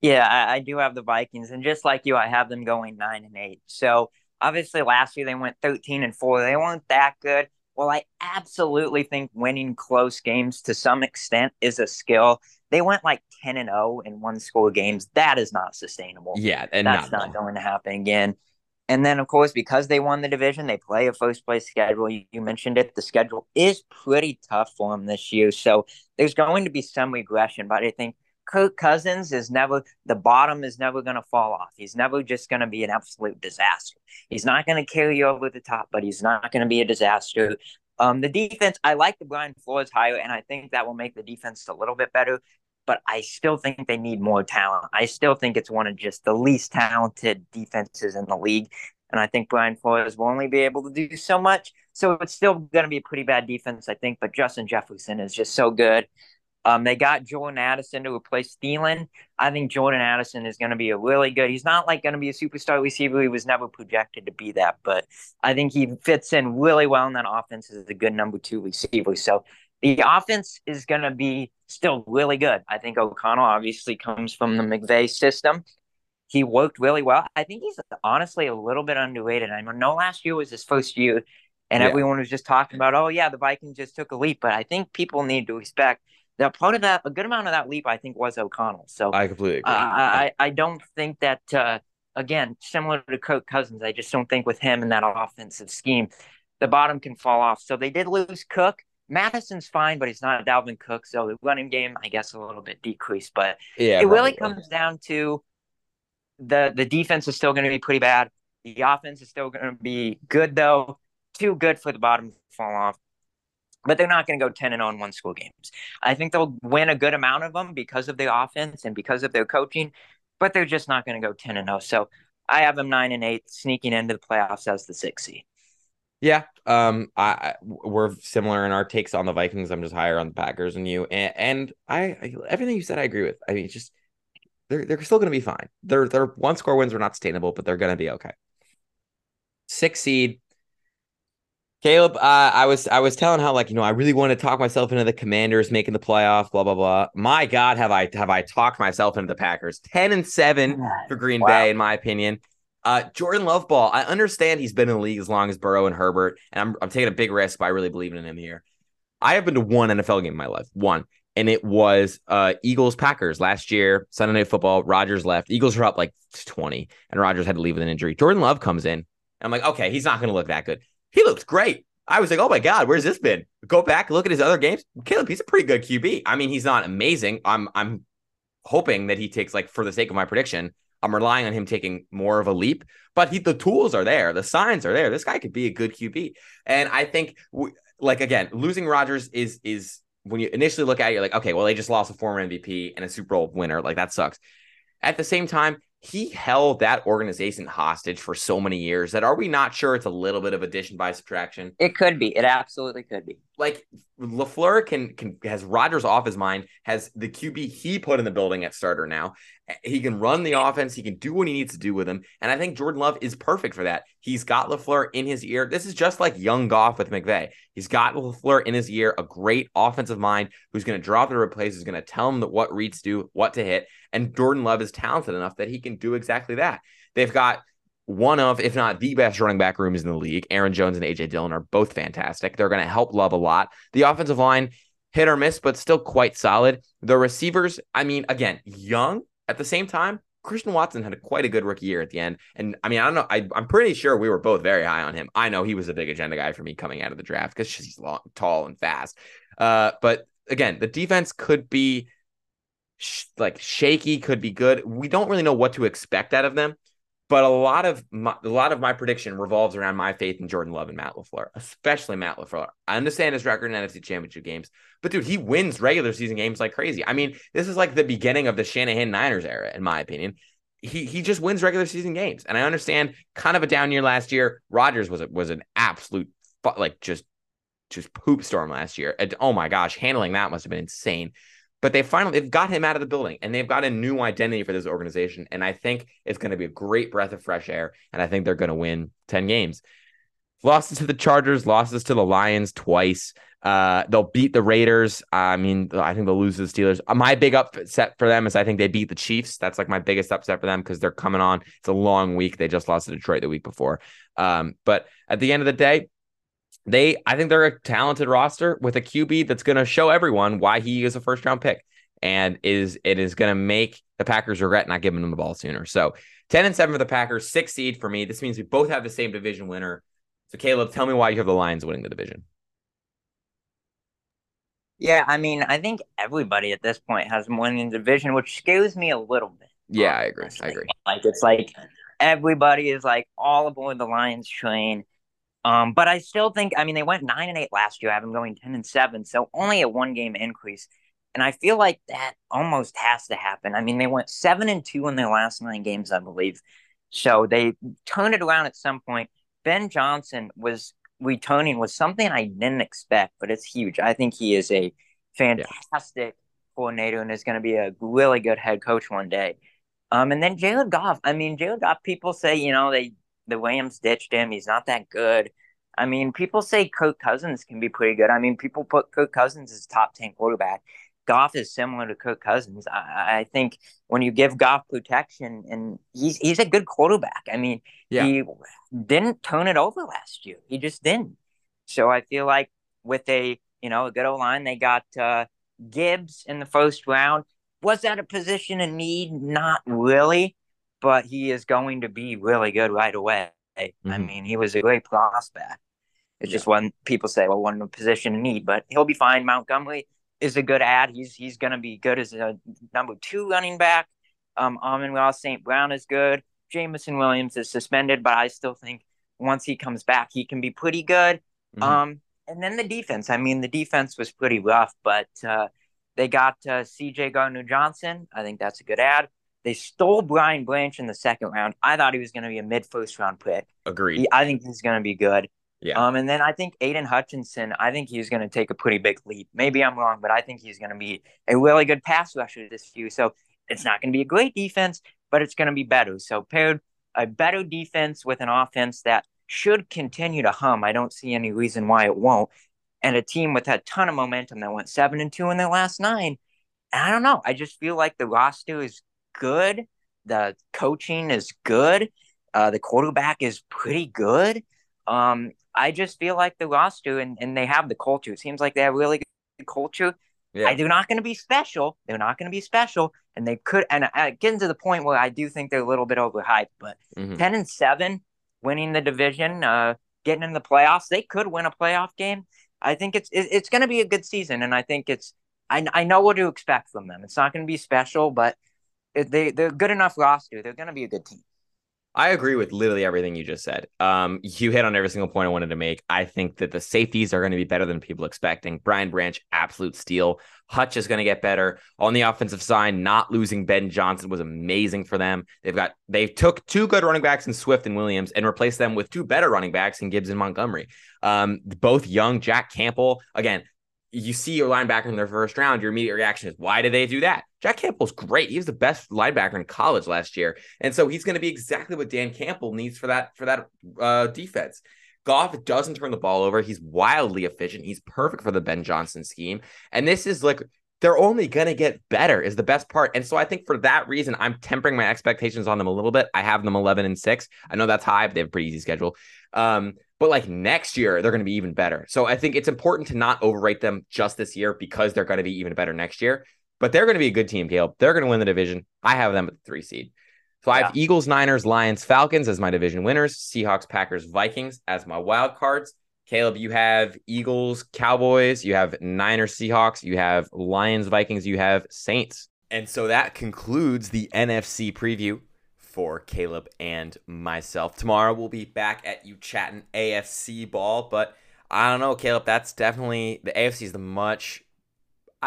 Yeah, I do have the Vikings. And just like you, I have them going 9-8. So obviously last year they went 13-4. They weren't that good. Well, I absolutely think winning close games to some extent is a skill. They went like 10-0 in one score games. That is not sustainable. Yeah. And that's not going to happen again. And then, of course, because they won the division, they play a first-place schedule. You mentioned it. The schedule is pretty tough for them this year. So there's going to be some regression. But I think Kirk Cousins is never – the bottom is never going to fall off. He's never just going to be an absolute disaster. He's not going to carry you over the top, but he's not going to be a disaster. The defense – I like the Brian Flores hire, and I think that will make the defense a little bit better. But I still think they need more talent. I still think it's one of just the least talented defenses in the league. And I think Brian Flores will only be able to do so much. So it's still going to be a pretty bad defense, I think. But Justin Jefferson is just so good. They got Jordan Addison to replace Thielen. I think Jordan Addison is going to be a really good. He's not like going to be a superstar receiver. He was never projected to be that. But I think he fits in really well in that offense as a good number 2 receiver. So the offense is going to be still really good. I think O'Connell obviously comes from the McVay system. He worked really well. I think he's honestly a little bit underrated. I know last year was his first year, and everyone was just talking about, oh, yeah, the Vikings just took a leap. But I think people need to respect that part of that, a good amount of that leap, I think, was O'Connell. So I completely agree. I don't think that, again, similar to Kirk Cousins, I just don't think with him and that offensive scheme, the bottom can fall off. So they did lose Cook. Madison's fine, but he's not Dalvin Cook, so the running game, I guess, a little bit decreased. But it really comes down to the defense is still going to be pretty bad. The offense is still going to be good, though. Too good for the bottom to fall off. But they're not going to go 10-0 in one school games. I think they'll win a good amount of them because of the offense and because of their coaching, but they're just not going to go 10-0. So I have them 9-8, sneaking into the playoffs as the 6th seed. Yeah, we're similar in our takes on the Vikings. I'm just higher on the Packers than you, and I everything you said I agree with. I mean, just they're still going to be fine. Their one score wins were not sustainable, but they're going to be okay. 6th seed, Caleb. I was telling how I really want to talk myself into the Commanders making the playoff. Blah blah blah. My God, have I talked myself into the Packers? 10-7 for Green Bay, in my opinion. Jordan Love ball. I understand he's been in the league as long as Burrow and Herbert, and I'm taking a big risk by really believing in him here. I have been to one NFL game in my life, and it was Eagles-Packers last year, Sunday Night Football. Rodgers left. Eagles were up like 20, and Rodgers had to leave with an injury. Jordan Love comes in, and I'm like, okay, he's not going to look that good. He looks great. I was like, oh my God, where's this been? Go back, look at his other games. Caleb, he's a pretty good QB. I mean, he's not amazing. I'm hoping that he takes, for the sake of my prediction, I'm relying on him taking more of a leap, but the tools are there. The signs are there. This guy could be a good QB. And I think, again, losing Rodgers is when you initially look at it, you're like, okay, well, they just lost a former MVP and a Super Bowl winner. That sucks. At the same time, he held that organization hostage for so many years that are we not sure it's a little bit of addition by subtraction? It could be. It absolutely could be. LaFleur has Rodgers off his mind, has the QB he put in the building at starter now. He can run the offense. He can do what he needs to do with him. And I think Jordan Love is perfect for that. He's got LaFleur in his ear. This is just like young Goff with McVay. He's got LaFleur in his ear, a great offensive mind who's going to draw up the replays, who's going to tell him what reads do, what to hit. And Jordan Love is talented enough that he can do exactly that. They've got one of, if not the best running back rooms in the league. Aaron Jones and A.J. Dillon are both fantastic. They're going to help Love a lot. The offensive line, hit or miss, but still quite solid. The receivers, again, young. At the same time, Christian Watson had quite a good rookie year at the end. And I don't know. I'm pretty sure we were both very high on him. I know he was a big agenda guy for me coming out of the draft because he's long, tall, and fast. But again, the defense could be shaky, could be good. We don't really know what to expect out of them. But a lot of my prediction revolves around my faith in Jordan Love and Matt LaFleur, especially Matt LaFleur. I understand his record in NFC Championship games, but dude, he wins regular season games like crazy. I mean, this is like the beginning of the Shanahan Niners era, in my opinion. He just wins regular season games, and I understand kind of a down year last year. Rodgers was an absolute just poop storm last year. And, oh my gosh, handling that must have been insane. But they've got him out of the building, and they've got a new identity for this organization. And I think it's going to be a great breath of fresh air. And I think they're going to win 10 games. Losses to the Chargers, losses to the Lions twice. They'll beat the Raiders. I mean, I think they'll lose to the Steelers. My big upset for them is I think they beat the Chiefs. That's like my biggest upset for them because they're coming on. It's a long week. They just lost to Detroit the week before. But at the end of the day, I think they're a talented roster with a QB that's going to show everyone why he is a first round pick, and it is going to make the Packers regret not giving them the ball sooner. So 10-7 for the Packers, 6th seed for me. This means we both have the same division winner. So Caleb, tell me why you have the Lions winning the division. Yeah, I mean, I think everybody at this point has them winning the division, which scares me a little bit. Yeah, honestly. I agree. Like it's like everybody is like all aboard the Lions train. But I still think, I mean, they went 9-8 last year. I have them going 10-7, so only a one-game increase. And I feel like that almost has to happen. I mean, they went 7-2 in their last 9 games, I believe. So they turned it around at some point. Ben Johnson was returning was something I didn't expect, but it's huge. I think he is a fantastic coordinator and is going to be a really good head coach one day. And then Jared Goff. I mean, Jared Goff, people say, you know, the Rams ditched him. He's not that good. I mean, people say Kirk Cousins can be pretty good. I mean, people put Kirk Cousins as top 10 quarterback. Goff is similar to Kirk Cousins. I think when you give Goff protection, and he's a good quarterback. I mean, He didn't turn it over last year. He just didn't. So I feel like with a good O-line, they got Gibbs in the first round. Was that a position in need? Not really. But he is going to be really good right away. Mm-hmm. I mean, he was a great prospect. It's just when people say, well, one position in need, but he'll be fine. Montgomery is a good add. He's going to be good as a number 2 running back. Amon-Ra St. Brown is good. Jameson Williams is suspended, but I still think once he comes back, he can be pretty good. Mm-hmm. And then the defense. I mean, the defense was pretty rough, but they got C.J. Gardner-Johnson. I think that's a good add. They stole Brian Branch in the second round. I thought he was going to be a mid-first round pick. Agreed. I think he's going to be good. Yeah. And then I think Aiden Hutchinson, I think he's going to take a pretty big leap. Maybe I'm wrong, but I think he's going to be a really good pass rusher this year. So it's not going to be a great defense, but it's going to be better. So paired a better defense with an offense that should continue to hum. I don't see any reason why it won't. And a team with a ton of momentum that went 7-2 in their last 9. And I don't know. I just feel like the roster is good. The coaching is good. The quarterback is pretty good. I just feel like the roster and they have the culture. It seems like they have really good culture. Yeah. They're not going to be special. They're not going to be special. And they could, and getting to the point where I do think they're a little bit overhyped, but 10-7 winning the division, getting in the playoffs, they could win a playoff game. I think it's going to be a good season. And I think I know what to expect from them. It's not going to be special, but they're good enough roster. They're going to be a good team. I agree with literally everything you just said. You hit on every single point I wanted to make. I think that the safeties are going to be better than people expecting. Brian Branch, absolute steal. Hutch is going to get better. On the offensive side, not losing Ben Johnson was amazing for them. They took 2 good running backs in Swift and Williams and replaced them with 2 better running backs in Gibbs and Montgomery. Both young. Jack Campbell, again, you see your linebacker in their first round, your immediate reaction is, why did they do that? Jack Campbell's great. He was the best linebacker in college last year. And so he's going to be exactly what Dan Campbell needs for that defense. Goff doesn't turn the ball over. He's wildly efficient. He's perfect for the Ben Johnson scheme. And this is like, they're only going to get better is the best part. And so I think for that reason, I'm tempering my expectations on them a little bit. I have them 11-6. I know that's high, but they have a pretty easy schedule. But like next year, they're going to be even better. So I think it's important to not overrate them just this year because they're going to be even better next year. But they're going to be a good team, Caleb. They're going to win the division. I have them at the 3 seed. So I have Eagles, Niners, Lions, Falcons as my division winners. Seahawks, Packers, Vikings as my wild cards. Caleb, you have Eagles, Cowboys. You have Niners, Seahawks. You have Lions, Vikings. You have Saints. And so that concludes the NFC preview. for Caleb and myself. Tomorrow we'll be back at you chatting AFC ball, but I don't know, Caleb, that's definitely, the AFC is the much,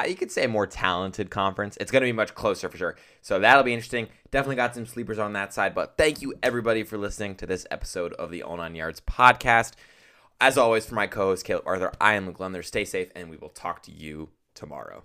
you could say more talented conference. It's going to be much closer for sure. So that'll be interesting. Definitely got some sleepers on that side, but thank you everybody for listening to this episode of the All 9 Yards podcast. As always, for my co-host Caleb Arthur, I am Luke Leonard. Stay safe, and we will talk to you tomorrow.